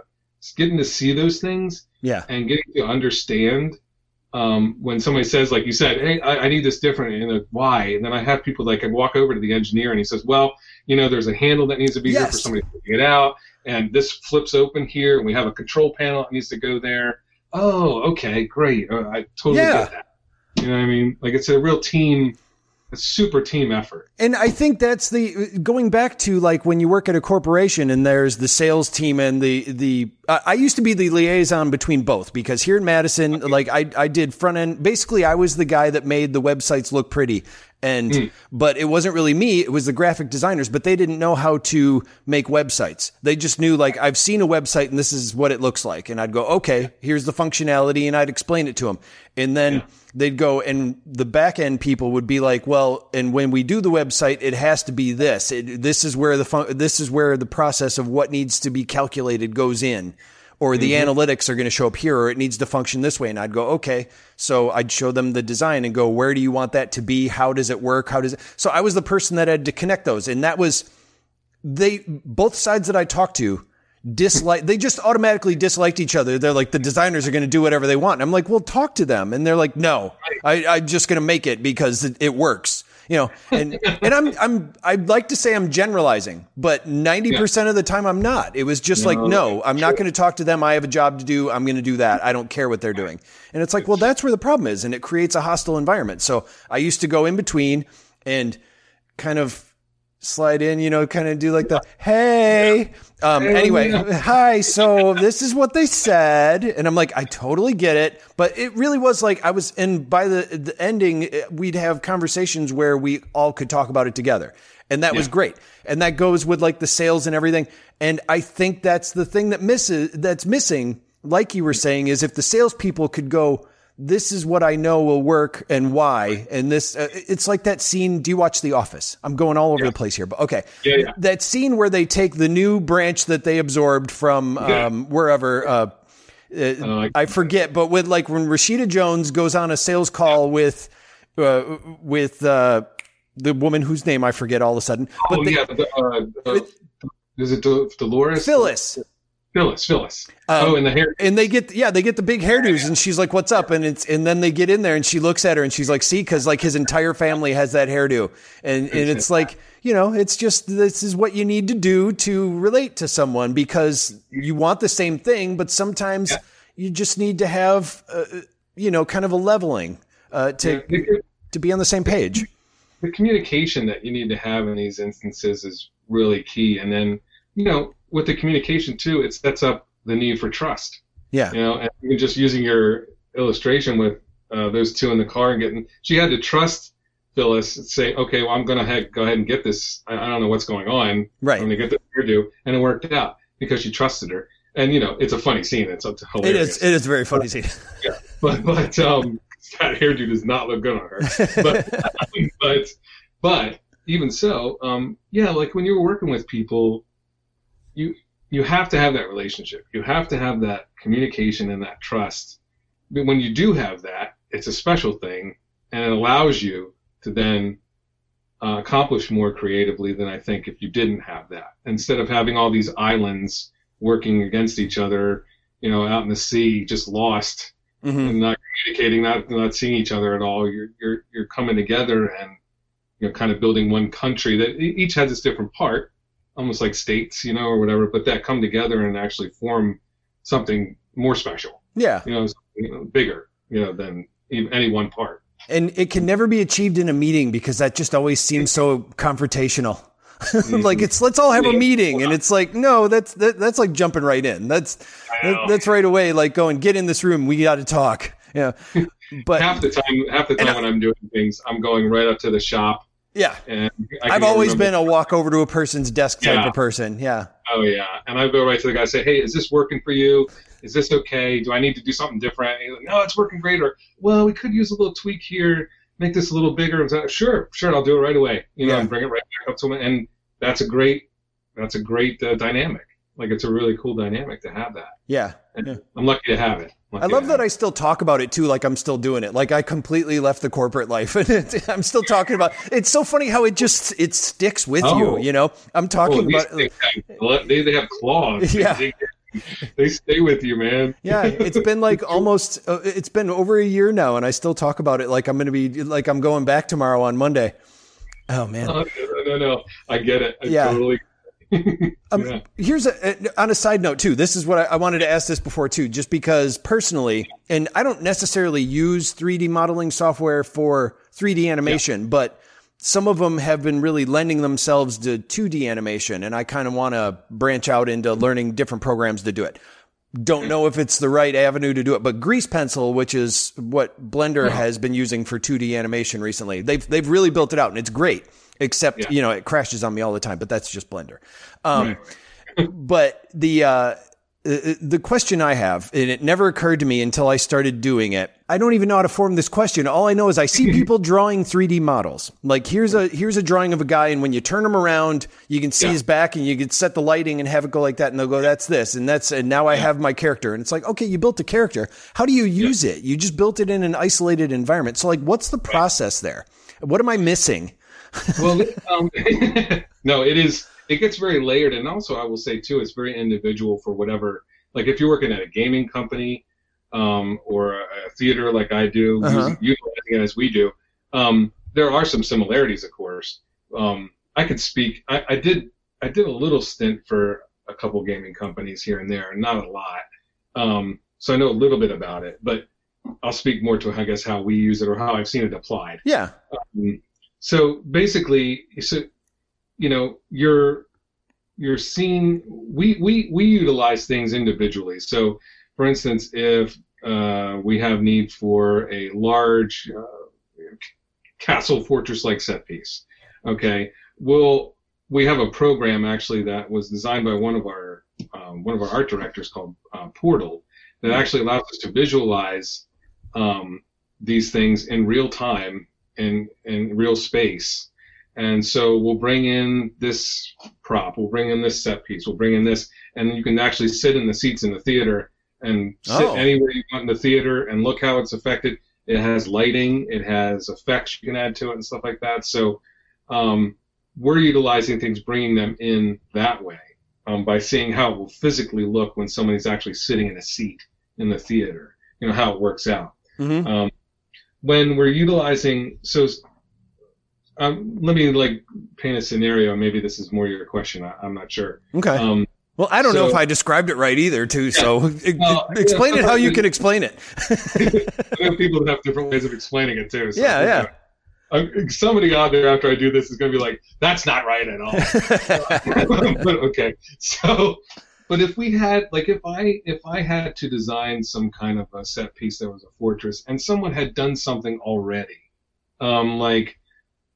getting to see those things yeah. and getting to understand. Um, when somebody says, like you said, hey, I, I need this different, and like, why? And then I have people that can walk over to the engineer, and he says, well, you know, there's a handle that needs to be yes. here for somebody to get out, and this flips open here, and we have a control panel that needs to go there. Oh, okay, great. Uh, I totally yeah. get that. You know what I mean? Like, it's a real team, a super team effort. And I think that's the, going back to, like, when you work at a corporation, and there's the sales team and the, the, I used to be the liaison between both, because here in Madison, like I, I did front end. Basically, I was the guy that made the websites look pretty. And, mm. but it wasn't really me. It was the graphic designers, but they didn't know how to make websites. They just knew, like, I've seen a website and this is what it looks like. And I'd go, okay, here's the functionality. And I'd explain it to them. And then yeah. they'd go, and the back end people would be like, well, and when we do the website, it has to be this, it, this is where the fun- this is where the process of what needs to be calculated goes in. Or the mm-hmm. analytics are going to show up here, or it needs to function this way. And I'd go, okay. So I'd show them the design and go, where do you want that to be? How does it work? How does it? So I was the person that had to connect those. And that was, they, both sides that I talked to dislike, they just automatically disliked each other. They're like, the designers are going to do whatever they want. And I'm like, well, talk to them. And they're like, no, I, I'm just going to make it because it, it works. You know, and, and I'm, I'm, I'd like to say I'm generalizing, but ninety percent yeah. of the time I'm not. It was just no, like, no, I'm sure. not going to talk to them. I have a job to do. I'm going to do that. I don't care what they're doing. And it's like, well, that's where the problem is. And it creates a hostile environment. So I used to go in between and kind of slide in, you know, kind of do like the, hey, um, anyway, hi, so this is what they said. And I'm like, I totally get it. But it really was like I was, and by the, the ending, we'd have conversations where we all could talk about it together. And that yeah. was great. And that goes with like the sales and everything. And I think that's the thing that misses, that's missing. Like you were saying, is if the salespeople could go, this is what I know will work and why. And this, uh, it's like that scene. Do you watch The Office? I'm going all over yeah. the place here, but okay. Yeah, yeah. That scene where they take the new branch that they absorbed from yeah. um, wherever, uh, uh, I forget, but with like when Rashida Jones goes on a sales call yeah. with, uh, with uh, the woman whose name I forget all of a sudden. But oh, they, yeah. The, uh, uh, is it Del- Dolores? Phyllis. Phyllis, Phyllis. Um, oh, and the hair. And they get, yeah, they get the big hairdos, and she's like, "What's up?" And it's, and then they get in there, and she looks at her, and she's like, "See," because like his entire family has that hairdo, and and it's like, you know, it's just this is what you need to do to relate to someone because you want the same thing, but sometimes yeah. you just need to have, uh, you know, kind of a leveling uh, to yeah. to be on the same page. The communication that you need to have in these instances is really key, and then you know. With the communication too, it sets up the need for trust. Yeah. You know, and just using your illustration with uh, those two in the car and getting, she had to trust Phyllis and say, okay, well, I'm going to go ahead and get this. I, I don't know what's going on. Right. I'm going to get this hairdo. And it worked out because she trusted her. And, you know, it's a funny scene. It's up to hilarious. It is. It is a very funny scene. yeah. But, but um, that hairdo does not look good on her. But, but, but even so, um, yeah, like when you were working with people, You you have to have that relationship. You have to have that communication and that trust. But when you do have that, it's a special thing, and it allows you to then uh, accomplish more creatively than I think if you didn't have that. Instead of having all these islands working against each other, you know, out in the sea, just lost mm-hmm. and not communicating, not not seeing each other at all. You're you're you're coming together and you know, kind of building one country that each has its different part. Almost like states, you know, or whatever, but that come together and actually form something more special. Yeah. You know, you know, bigger, you know, than any one part. And it can never be achieved in a meeting because that just always seems so confrontational. Mm-hmm. Like it's, let's all have a meeting. And it's like, no, that's, that, that's like jumping right in. That's, that, that's right away. Like going, get in this room. We got to talk. Yeah. But half the time, half the time I, when I'm doing things, I'm going right up to the shop. Yeah. And I've always been a walk over to a person's desk type yeah. of person. Yeah. Oh, yeah. And I go right to the guy and say, hey, is this working for you? Is this okay? Do I need to do something different? And he's like, no, it's working great. Or, well, we could use a little tweak here, make this a little bigger. And like, sure, sure, I'll do it right away. You know, yeah. and bring it right back up to him. And that's a great, that's a great uh, dynamic. Like, it's a really cool dynamic to have that. Yeah. And yeah. I'm lucky to have it. Like, I love yeah. that I still talk about it too, like I'm still doing it. Like I completely left the corporate life and I'm still talking about it. It's so funny how it just, it sticks with oh. you, you know? I'm talking oh, about it. They, they have claws. Yeah. They, they stay with you, man. Yeah. It's been like almost, uh, it's been over a year now and I still talk about it. Like I'm going to be, like I'm going back tomorrow on Monday. Oh man. No, no, no. I get it. I yeah. totally um, yeah. Here's a, on a side note too, this is what I, I wanted to ask this before too, just because personally, and I don't necessarily use three D modeling software for three D animation, yeah. but some of them have been really lending themselves to two D animation. And I kind of want to branch out into learning different programs to do it. Don't know if it's the right avenue to do it, but Grease Pencil, which is what Blender yeah. has been using for two D animation recently, they've, they've really built it out and it's great. Except, yeah. you know, it crashes on me all the time, but that's just Blender. Um, right. But the uh, the question I have, and it never occurred to me until I started doing it. I don't even know how to form this question. All I know is I see people drawing three D models. Like here's a here's a drawing of a guy, and when you turn him around, you can see yeah. his back, and you can set the lighting and have it go like that, and they'll go, "That's this," and that's, and now I have my character. And it's like, okay, you built a character. How do you use yeah. it? You just built it in an isolated environment. So like, what's the process there? What am I missing? Well, um, no, it is. It gets very layered, and also I will say too, it's very individual for whatever. Like if you're working at a gaming company um, or a theater, like I do, uh-huh. utilizing it as we do, um, there are some similarities, of course. Um, I could speak. I, I did. I did a little stint for a couple gaming companies here and there, not a lot. Um, so I know a little bit about it, but I'll speak more to, I guess, how we use it or how I've seen it applied. Yeah. Um, So basically, so you know, you're you're seeing, we we we utilize things individually. So, for instance, if uh, we have need for a large uh, castle fortress-like set piece, okay, we'll we have a program actually that was designed by one of our um, one of our art directors called uh, Portal that actually allows us to visualize um, these things in real time and in real space. And so we'll bring in this prop, we'll bring in this set piece, we'll bring in this, and you can actually sit in the seats in the theater and sit oh. anywhere you want in the theater and look how it's affected. It has lighting, it has effects you can add to it and stuff like that. So um, we're utilizing things, bringing them in that way um, by seeing how it will physically look when somebody's actually sitting in a seat in the theater, you know, how it works out. Mm-hmm. Um, when we're utilizing... so. Um, let me like paint a scenario. Maybe this is more your question. I, I'm not sure. Okay. Um, well, I don't so, know if I described it right either, too. Yeah. So it, well, explain yeah, it how you can explain it. I know people have different ways of explaining it too. So yeah, yeah. I'm, somebody out there after I do this is going to be like, "That's not right at all." But okay. So, but if we had like if I if I had to design some kind of a set piece that was a fortress, and someone had done something already, um, like.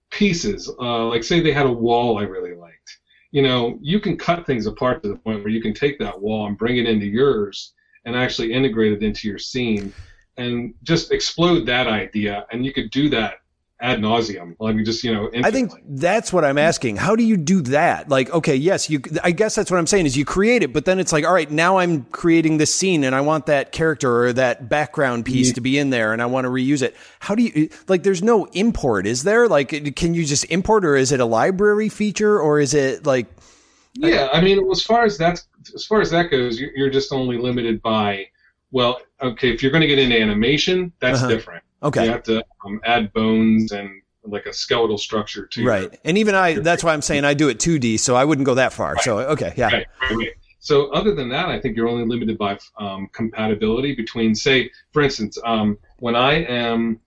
pieces, uh, like say they had a wall I really liked. You know, you can cut things apart to the point where you can take that wall and bring it into yours and actually integrate it into your scene and just explode that idea. And you could do that ad nauseum. Like you just, you know, infinitely. I think that's what I'm asking. How do you do that? Like, okay, yes, you, I guess that's what I'm saying is you create it, but then it's like, all right, now I'm creating this scene and I want that character or that background piece yeah. to be in there and I want to reuse it. How do you, like, there's no import, is there? Like, can you just import, or is it a library feature, or is it like? Yeah. I, I mean, as far as that's, as far as that goes, you're just only limited by, well, okay, if you're going to get into animation, that's uh-huh. different. Okay. You have to um, add bones and like a skeletal structure to right. Your, and even I, that's why I'm saying I do it two D, so I wouldn't go that far. Right. So, okay. Yeah. Right, right, right. So other than that, I think you're only limited by um, compatibility between, say, for instance, um, when I am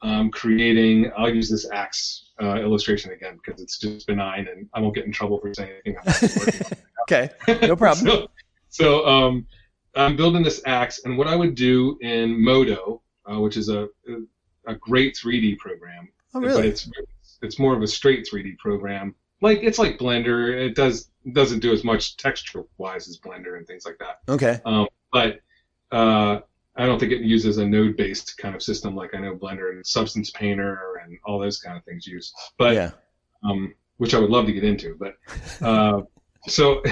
um, creating, I'll use this axe uh, illustration again because it's just benign and I won't get in trouble for saying anything. I'm okay. No problem. so so um, I'm building this axe, and what I would do in Modo, Uh, which is a a great three D program. Oh, really? But it's it's more of a straight three D program. Like it's like Blender. It does doesn't do as much texture wise as Blender and things like that. Okay. Um, but uh, I don't think it uses a node based kind of system like I know Blender and Substance Painter and all those kind of things use. But yeah. um, which I would love to get into. But uh, so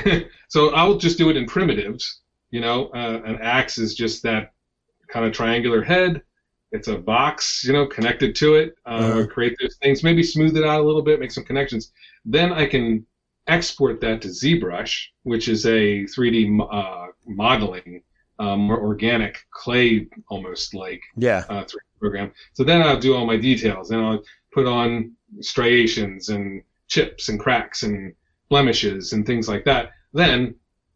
so I'll just do it in primitives. You know, uh, an axe is just that. Kind of triangular head. It's a box, you know, connected to it. Uh, uh-huh. Create those things. Maybe smooth it out a little bit. Make some connections. Then I can export that to ZBrush, which is a three D uh, modeling, um, more organic clay, almost like yeah. uh, three D program. So then I'll do all my details, and I'll put on striations and chips and cracks and blemishes and things like that. Then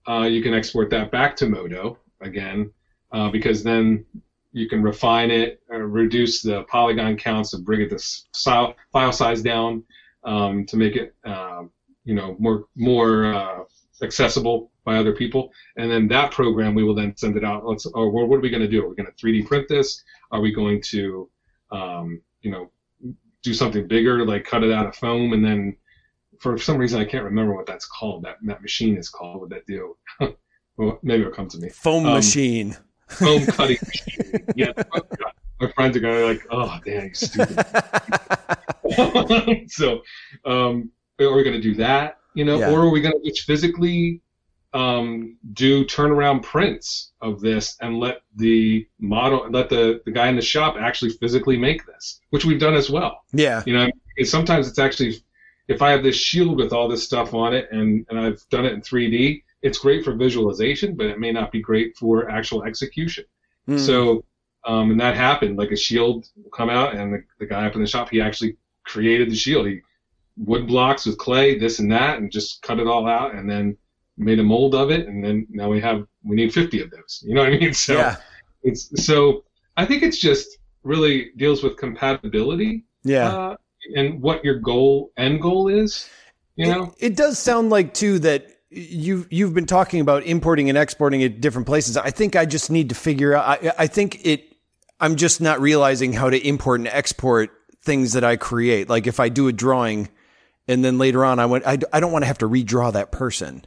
uh, you can export that back to Modo again. Uh, because then you can refine it, uh, reduce the polygon counts, and bring it the file, file size down um, to make it, uh, you know, more more uh, accessible by other people. And then that program, we will then send it out. Let's. Oh, what are we going to do? Are we going to three D print this? Are we going to, um, you know, do something bigger, like cut it out of foam, and then for some reason I can't remember what that's called. That that machine is called. What that do? Well, maybe it'll come to me. Foam um, machine. Foam cutting machine. Yeah, my friends are going to be like, "Oh, damn, you stupid." So, um, are we going to do that? You know, yeah. Or are we going to physically um, do turnaround prints of this and let the model, let the, the guy in the shop actually physically make this, which we've done as well. Yeah, you know, sometimes it's actually, if I have this shield with all this stuff on it and, and I've done it in three D. It's great for visualization, but it may not be great for actual execution. Mm. So, um, and that happened. Like a shield will come out, and the, the guy up in the shop, he actually created the shield. He wood blocks with clay, this and that, and just cut it all out, and then made a mold of it. And then now we have we need fifty of those. You know what I mean? So, yeah. it's so I think it's just really deals with compatibility. Yeah, uh, and what your goal end goal is. You know, it, it does sound like too that you've you've been talking about importing and exporting at different places. I think I just need to figure out. I, I think it. I'm just not realizing how to import and export things that I create. Like if I do a drawing, and then later on I went, I, I don't want to have to redraw that person.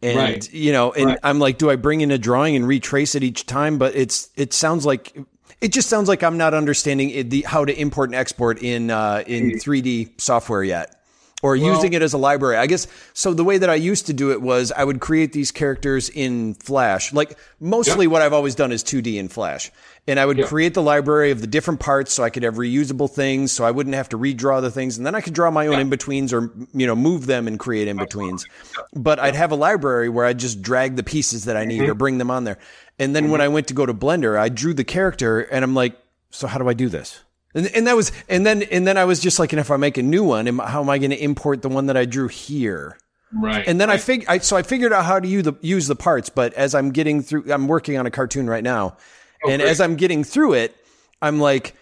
And, right. you know, and right. I'm like, do I bring in a drawing and retrace it each time? But it's, it sounds like, it just sounds like I'm not understanding it, the, how to import and export in, uh, in three D software yet, or well, using it as a library, I guess. So the way that I used to do it was I would create these characters in Flash. Like mostly yeah. what I've always done is two D in Flash, and I would yeah. create the library of the different parts so I could have reusable things. So I wouldn't have to redraw the things, and then I could draw my own yeah. in-betweens or, you know, move them and create in-betweens. Yeah. But yeah. I'd have a library where I'd just drag the pieces that I need mm-hmm. or bring them on there. And then mm-hmm. when I went to go to Blender, I drew the character and I'm like, so how do I do this? And, and that was, and then, and then I was just like, and if I make a new one, how am I going to import the one that I drew here? Right. And then right. I fig, I, so I figured out how to use the, use the parts, but as I'm getting through, I'm working on a cartoon right now. Oh, and great. As I'm getting through it, I'm like,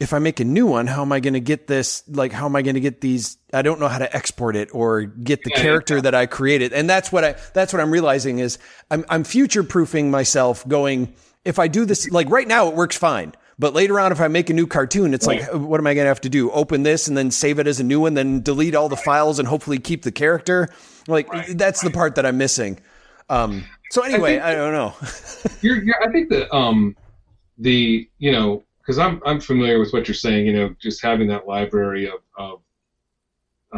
if I make a new one, how am I going to get this? Like, how am I going to get these? I don't know how to export it or get the yeah, character yeah. that I created. And that's what I, that's what I'm realizing is I'm, I'm future proofing myself going, if I do this, like right now it works fine. But later on, if I make a new cartoon, it's like, what am I going to have to do? Open this and then save it as a new one, then delete all the files and hopefully keep the character. Like right, that's right. the part that I'm missing. Um, so anyway, I, I don't know. you're, you're, I think that um, the, you know, because I'm I'm familiar with what you're saying, you know, just having that library of, of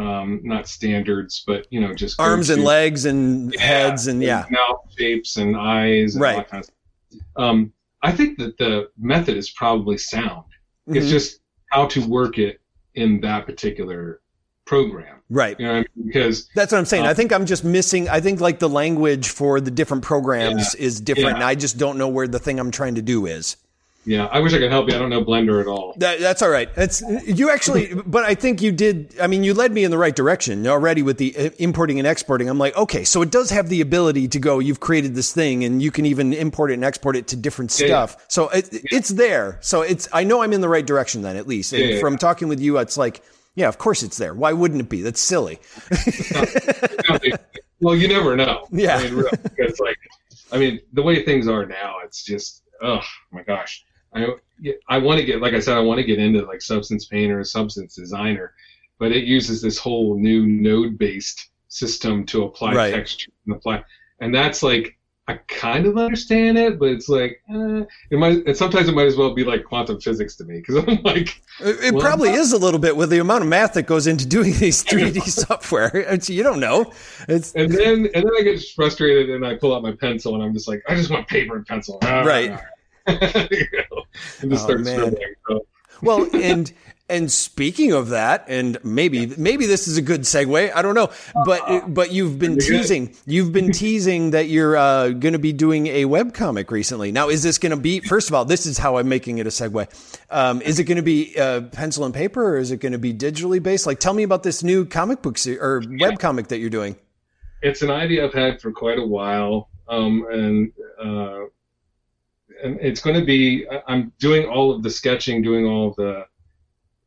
um, not standards, but, you know, just arms and to, legs and yeah, heads and, and yeah. mouth shapes and eyes and right. all that kind of stuff. Um, I think that the method is probably sound. Mm-hmm. It's just how to work it in that particular program. Right. You know what I mean? Because that's what I'm saying. Um, I think I'm just missing. I think like the language for the different programs yeah, is different. Yeah. And I just don't know where the thing I'm trying to do is. Yeah. I wish I could help you. I don't know Blender at all. That, that's all right. That's you actually, but I think you did. I mean, you led me in the right direction already with the importing and exporting. I'm like, okay, so it does have the ability to go, you've created this thing and you can even import it and export it to different yeah, stuff. Yeah. So it, yeah. it's there. So it's, I know I'm in the right direction then at least. And yeah, from yeah. talking with you, it's like, yeah, of course it's there. Why wouldn't it be? That's silly. Well, you never know. Yeah. I mean, it's like, I mean, the way things are now, it's just, oh my gosh. I I want to get, like I said, I want to get into like Substance Painter or Substance Designer, but it uses this whole new node-based system to apply right. texture and apply, and that's like I kind of understand it, but it's like eh. it might. And sometimes it might as well be like quantum physics to me because I'm like, it, it well, probably is a little bit with the amount of math that goes into doing these three D software. It's, you don't know. It's and then and then I get frustrated and I pull out my pencil and I'm just like, I just want paper and pencil. Ah, right. Ah. You know, and just oh, man. So. Well, and and speaking of that, and maybe yeah. maybe this is a good segue. I don't know, but uh, but you've been teasing, good. you've been teasing that you're uh, going to be doing a webcomic recently. Now, is this going to be? First of all, this is how I'm making it a segue. Um, is it going to be uh, pencil and paper, or is it going to be digitally based? Like, tell me about this new comic book se- or yeah. webcomic that you're doing. It's an idea I've had for quite a while, um, and. Uh, And it's going to be, I'm doing all of the sketching, doing all of the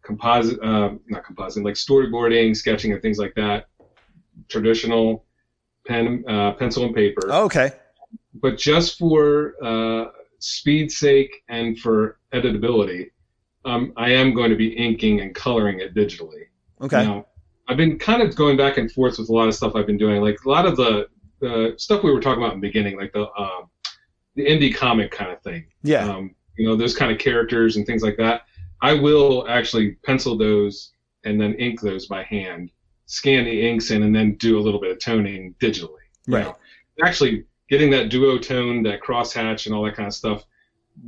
composite, uh, not composite, like storyboarding, sketching and things like that. Traditional pen, uh, pencil and paper. Oh, okay. But just for uh, speed's sake and for editability, um, I am going to be inking and coloring it digitally. Okay. Now, I've been kind of going back and forth with a lot of stuff I've been doing. Like a lot of the, the stuff we were talking about in the beginning, like the... Uh, the indie comic kind of thing. Yeah. Um, you know, those kind of characters and things like that. I will actually pencil those and then ink those by hand, scan the inks in, and then do a little bit of toning digitally. Right. Know? Actually, getting that duotone, that crosshatch, and all that kind of stuff,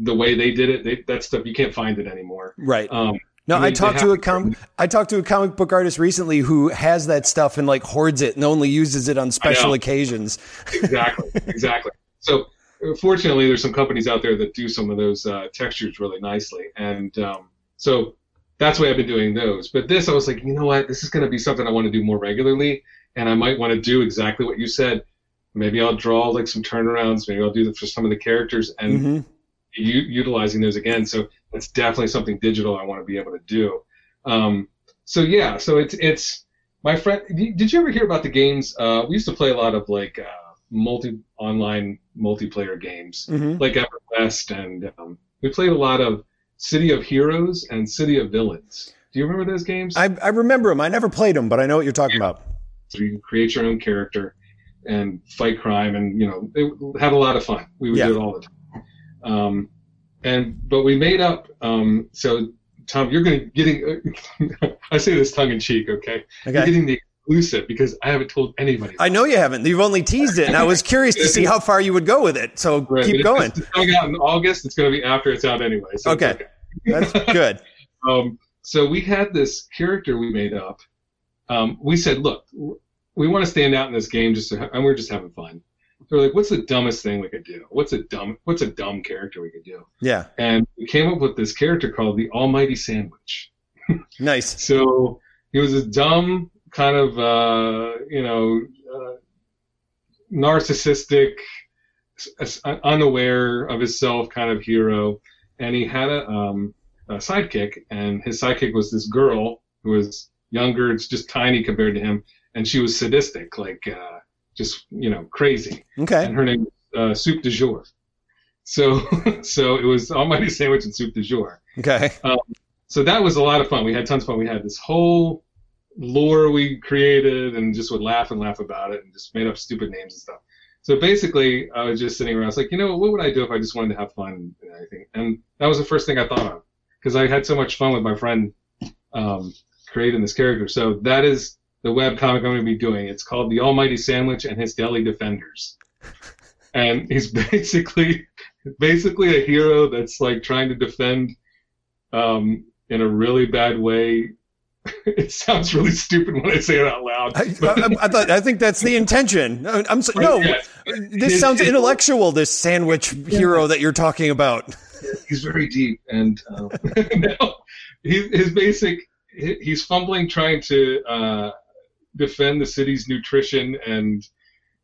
the way they did it, they, that stuff, you can't find it anymore. Right. Um, No, I talked to a com- I talked to a comic book artist recently who has that stuff and like hoards it and only uses it on special occasions. Exactly. Exactly. So... Fortunately, there's some companies out there that do some of those uh, textures really nicely, and um, so that's why I've been doing those. But this, I was like, you know what? This is going to be something I want to do more regularly, and I might want to do exactly what you said. Maybe I'll draw like some turnarounds. Maybe I'll do that for some of the characters, and mm-hmm. u- utilizing those again. So that's definitely something digital I want to be able to do. Um, so yeah, so it's it's. my friend, did you ever hear about the games? Uh, we used to play a lot of like uh, multi online multiplayer games, mm-hmm. like EverQuest, and um, we played a lot of City of Heroes and City of Villains. Do you remember those games? I, I remember them. I never played them, but I know what you're talking yeah. about. So you can create your own character and fight crime, and you know, they had a lot of fun. We would yeah. do it all the time. Um, and but we made up. Um, so Tom, you're going to getting. Uh, I say this tongue in cheek, okay? okay? You're getting the exclusive because I haven't told anybody. I know you haven't. You've only teased it, and I was curious to see how far you would go with it. So right, keep going. It's coming out in August. It's going to be after it's out anyway. So okay. okay, that's good. um, so we had this character we made up. Um, we said, look, we want to stand out in this game, just so, and we're just having fun. They're like, what's the dumbest thing we could do? What's a dumb What's a dumb character we could do? Yeah. And we came up with this character called the Almighty Sandwich. Nice. So he was a dumb kind of, uh, you know, uh, narcissistic, unaware of himself kind of hero. And he had a, um, a sidekick, and his sidekick was this girl who was younger. It's just tiny compared to him. And she was sadistic, like uh, just, you know, crazy. Okay. And her name was uh, Soup Du Jour. So so it was Almighty Sandwich and Soup Du Jour. Okay. Um, so that was a lot of fun. We had tons of fun. We had this whole lore we created and just would laugh and laugh about it and just made up stupid names and stuff. So basically, I was just sitting around. I was like, you know, what would I do if I just wanted to have fun and everything? And that was the first thing I thought of because I had so much fun with my friend um, creating this character. So that is the web comic I'm going to be doing. It's called The Almighty Sandwich and His Deli Defenders. And he's basically basically a hero that's like trying to defend um, in a really bad way. It sounds really stupid when I say it out loud. I, I, I, thought, I think that's the intention. I'm so, no, this sounds intellectual, this sandwich hero that you're talking about. He's very deep. And um, no, he, his basic, he's fumbling trying to uh, defend the city's nutrition and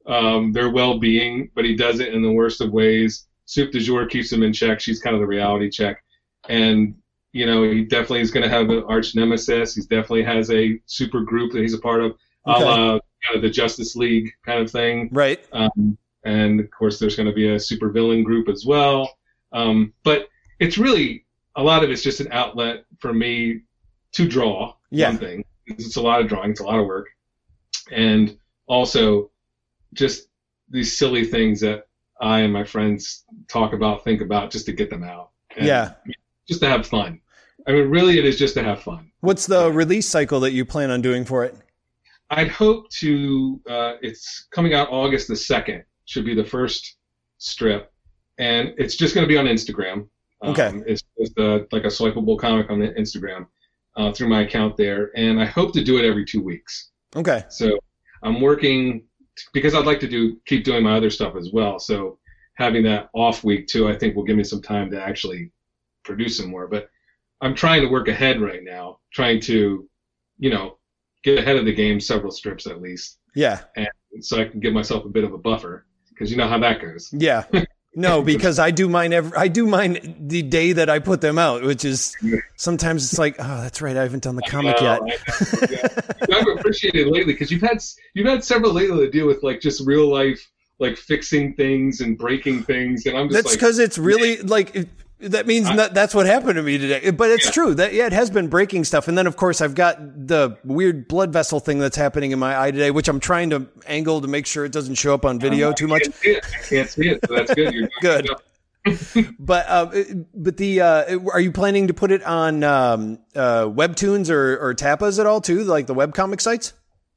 um, their well-being, but he does it in the worst of ways. Soup Du Jour keeps him in check. She's kind of the reality check. And, you know, he definitely is going to have an arch nemesis. He definitely has a super group that he's a part of, okay. a la kind of the Justice League kind of thing. Right. Um, and, of course, there's going to be a super villain group as well. Um, but it's really, a lot of it's just an outlet for me to draw. Yeah. One thing. It's a lot of drawing. It's a lot of work. And also just these silly things that I and my friends talk about, think about, just to get them out. And yeah. Just to have fun. I mean, really, it is just to have fun. What's the release cycle that you plan on doing for it? I'd hope to uh, – it's coming out August the second. Should be the first strip. And it's just going to be on Instagram. Okay. Um, it's just a, like a swipeable comic on Instagram. Uh, through my account there, and I hope to do it every two weeks. Okay. So I'm working t- because I'd like to do keep doing my other stuff as well. So having that off week too, I think will give me some time to actually produce some more. But I'm trying to work ahead right now, trying to, you know, get ahead of the game several strips at least. Yeah. And so I can give myself a bit of a buffer because you know how that goes. Yeah. No, because I do mine every, I do mine the day that I put them out, which is sometimes it's like, oh, that's right, I haven't done the comic I know, yet. I know, yeah. I've appreciated it lately because you've had you've had several lately to deal with like just real life, like fixing things and breaking things, and I'm just that's because like, it's really like it, that means I, not, that's what happened to me today. But it's yeah. true that yeah, it has been breaking stuff, and then of course I've got the weird blood vessel thing that's happening in my eye today, which I'm trying to angle to make sure it doesn't show up on video um, too much. I can't see it. I can't see it, so that's good. You're good. But um, but the uh, are you planning to put it on um, uh, Webtoons or, or Tapas at all too, like the webcomic sites?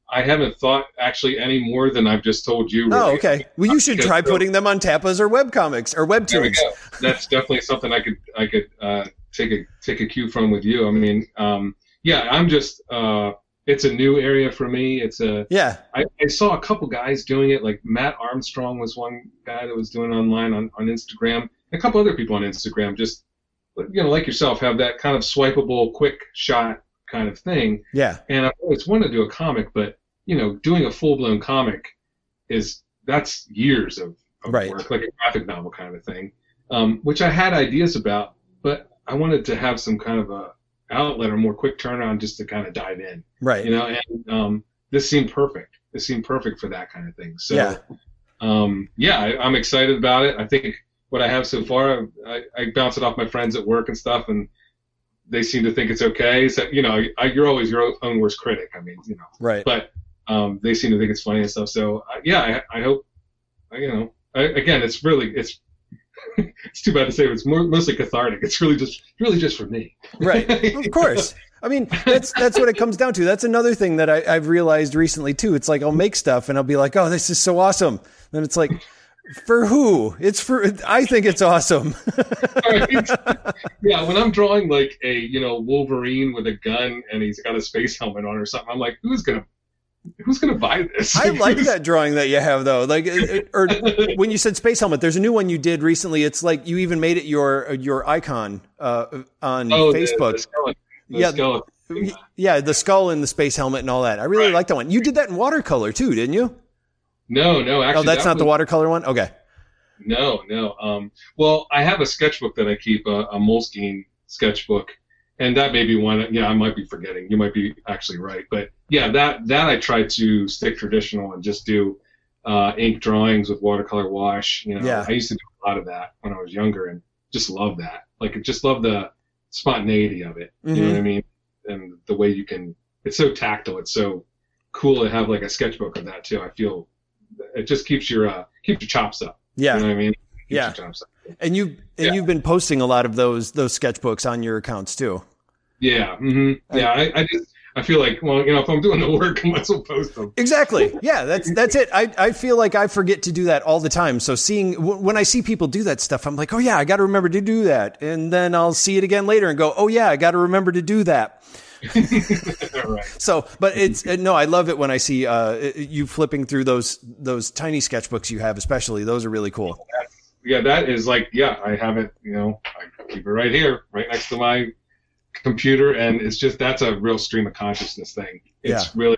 I haven't thought actually any more than I've just told you. Really. Oh, okay. Well, you should try putting them on Tapas or webcomics or Webtoons. There we go. That's definitely something I could I could uh, take a take a cue from with you. I mean, um, yeah, I'm just uh, it's a new area for me. It's a yeah. I, I saw a couple guys doing it. Like Matt Armstrong was one guy that was doing it online on on Instagram. A couple other people on Instagram, just you know, like yourself, have that kind of swipeable, quick shot kind of thing. Yeah. And I've always wanted to do a comic, but you know, doing a full blown comic is that's years of, of right. work, like a graphic novel kind of thing, um, which I had ideas about, but I wanted to have some kind of a outlet or more quick turnaround just to kind of dive in. Right. You know, and um, this seemed perfect. It seemed perfect for that kind of thing. So, yeah, um, yeah I, I'm excited about it. I think what I have so far, I, I bounce it off my friends at work and stuff, and they seem to think it's okay. So, you know, I, you're always your own worst critic. I mean, you know, right. But um, they seem to think it's funny and stuff. So, uh, yeah, I, I hope, you know, I, again, it's really, it's, it's too bad to say, but it's more, mostly cathartic. It's really just, really just for me. Right. Of course. I mean, that's, that's what it comes down to. That's another thing that I, I've realized recently too. It's like, I'll make stuff and I'll be like, oh, this is so awesome. Then it's like, for who? It's for, I think it's awesome. Right. Yeah. When I'm drawing like a, you know, Wolverine with a gun and he's got a space helmet on or something, I'm like, who's going to, Who's going to buy this? I like that drawing that you have, though. Like, or when you said space helmet, there's a new one you did recently. It's like you even made it your your icon uh, on oh, Facebook. The, the skull, the yeah, skull. yeah, the skull and the space helmet and all that. I really right. like that one. You did that in watercolor too, didn't you? No, no. Actually, oh, that's that not was, the watercolor one. Okay. No, no. Um, well, I have a sketchbook that I keep, a, a Moleskine sketchbook. And that may be one, yeah, I might be forgetting. You might be actually right. But, yeah, that that I try to stick traditional and just do uh, ink drawings with watercolor wash. You know, yeah. I used to do a lot of that when I was younger and just love that. Like, just love the spontaneity of it. Mm-hmm. You know what I mean? And the way you can – it's so tactile. It's so cool to have, like, a sketchbook of that, too. I feel – it just keeps your uh, keeps your chops up. Yeah. You know what I mean? Yeah. And you and yeah. you've been posting a lot of those those sketchbooks on your accounts too. Yeah. Mm-hmm. Yeah. I, I just I feel like, well, you know, if I'm doing the work, I might as well post them. Exactly. Yeah. That's that's it. I I feel like I forget to do that all the time. So seeing w- when I see people do that stuff, I'm like, oh yeah, I got to remember to do that, and then I'll see it again later and go, oh yeah, I got to remember to do that. Right. So, but it's no, I love it when I see uh you flipping through those those tiny sketchbooks you have, especially. Those are really cool. Yeah. Yeah, that is like, yeah, I have it, you know, I keep it right here, right next to my computer. And it's just, that's a real stream of consciousness thing. It's yeah. really,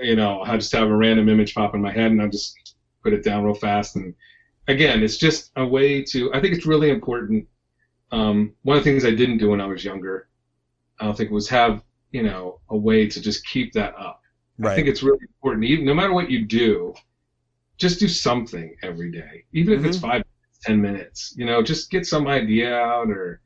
you know, I just have a random image pop in my head and I just put it down real fast. And again, it's just a way to, I think it's really important. Um, one of the things I didn't do when I was younger, I don't think was have, you know, a way to just keep that up. Right. I think it's really important, even no matter what you do. Just do something every day, even if mm-hmm. it's five, ten minutes. You know, just get some idea out, or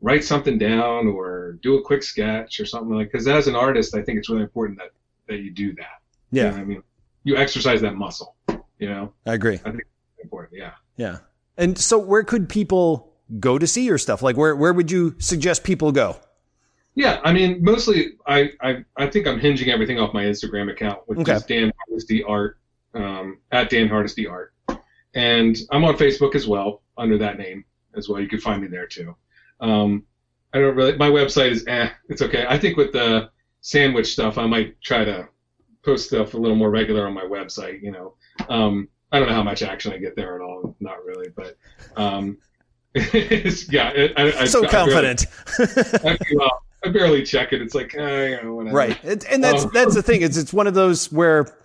write something down, or do a quick sketch or something like. Because as an artist, I think it's really important that, that you do that. Yeah, you know I mean, you exercise that muscle. You know, I agree. I think it's important. Yeah, yeah. And so, where could people go to see your stuff? Like, where where would you suggest people go? Yeah, I mean, mostly I I, I think I'm hinging everything off my Instagram account, which okay. is Dan Hardesty Art. Um, at Dan Hardesty Art, and I'm on Facebook as well under that name as well. You can find me there too. Um, I don't really. My website is eh, it's okay. I think with the sandwich stuff, I might try to post stuff a little more regular on my website. You know, um, I don't know how much action I get there at all. Not really, but um, it's, yeah. It, I, I, so I, confident. I barely, I feel, I barely check it. It's like uh, you know, whatever. Right, it, and that's um, that's the thing. It's it's one of those where.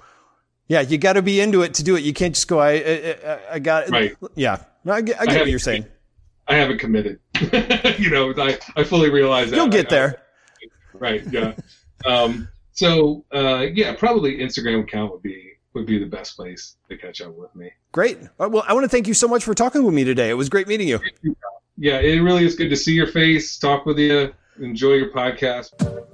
Yeah, you got to be into it to do it. You can't just go, I I, I got it. Right. Yeah, no, I get, I get I what you're saying. I haven't committed. you know, I, I fully realize that. You'll get I, there. I, right, yeah. um, so, uh, yeah, probably Instagram account would be would be the best place to catch up with me. Great. Well, I want to thank you so much for talking with me today. It was great meeting you. Yeah, it really is good to see your face, talk with you, enjoy your podcast.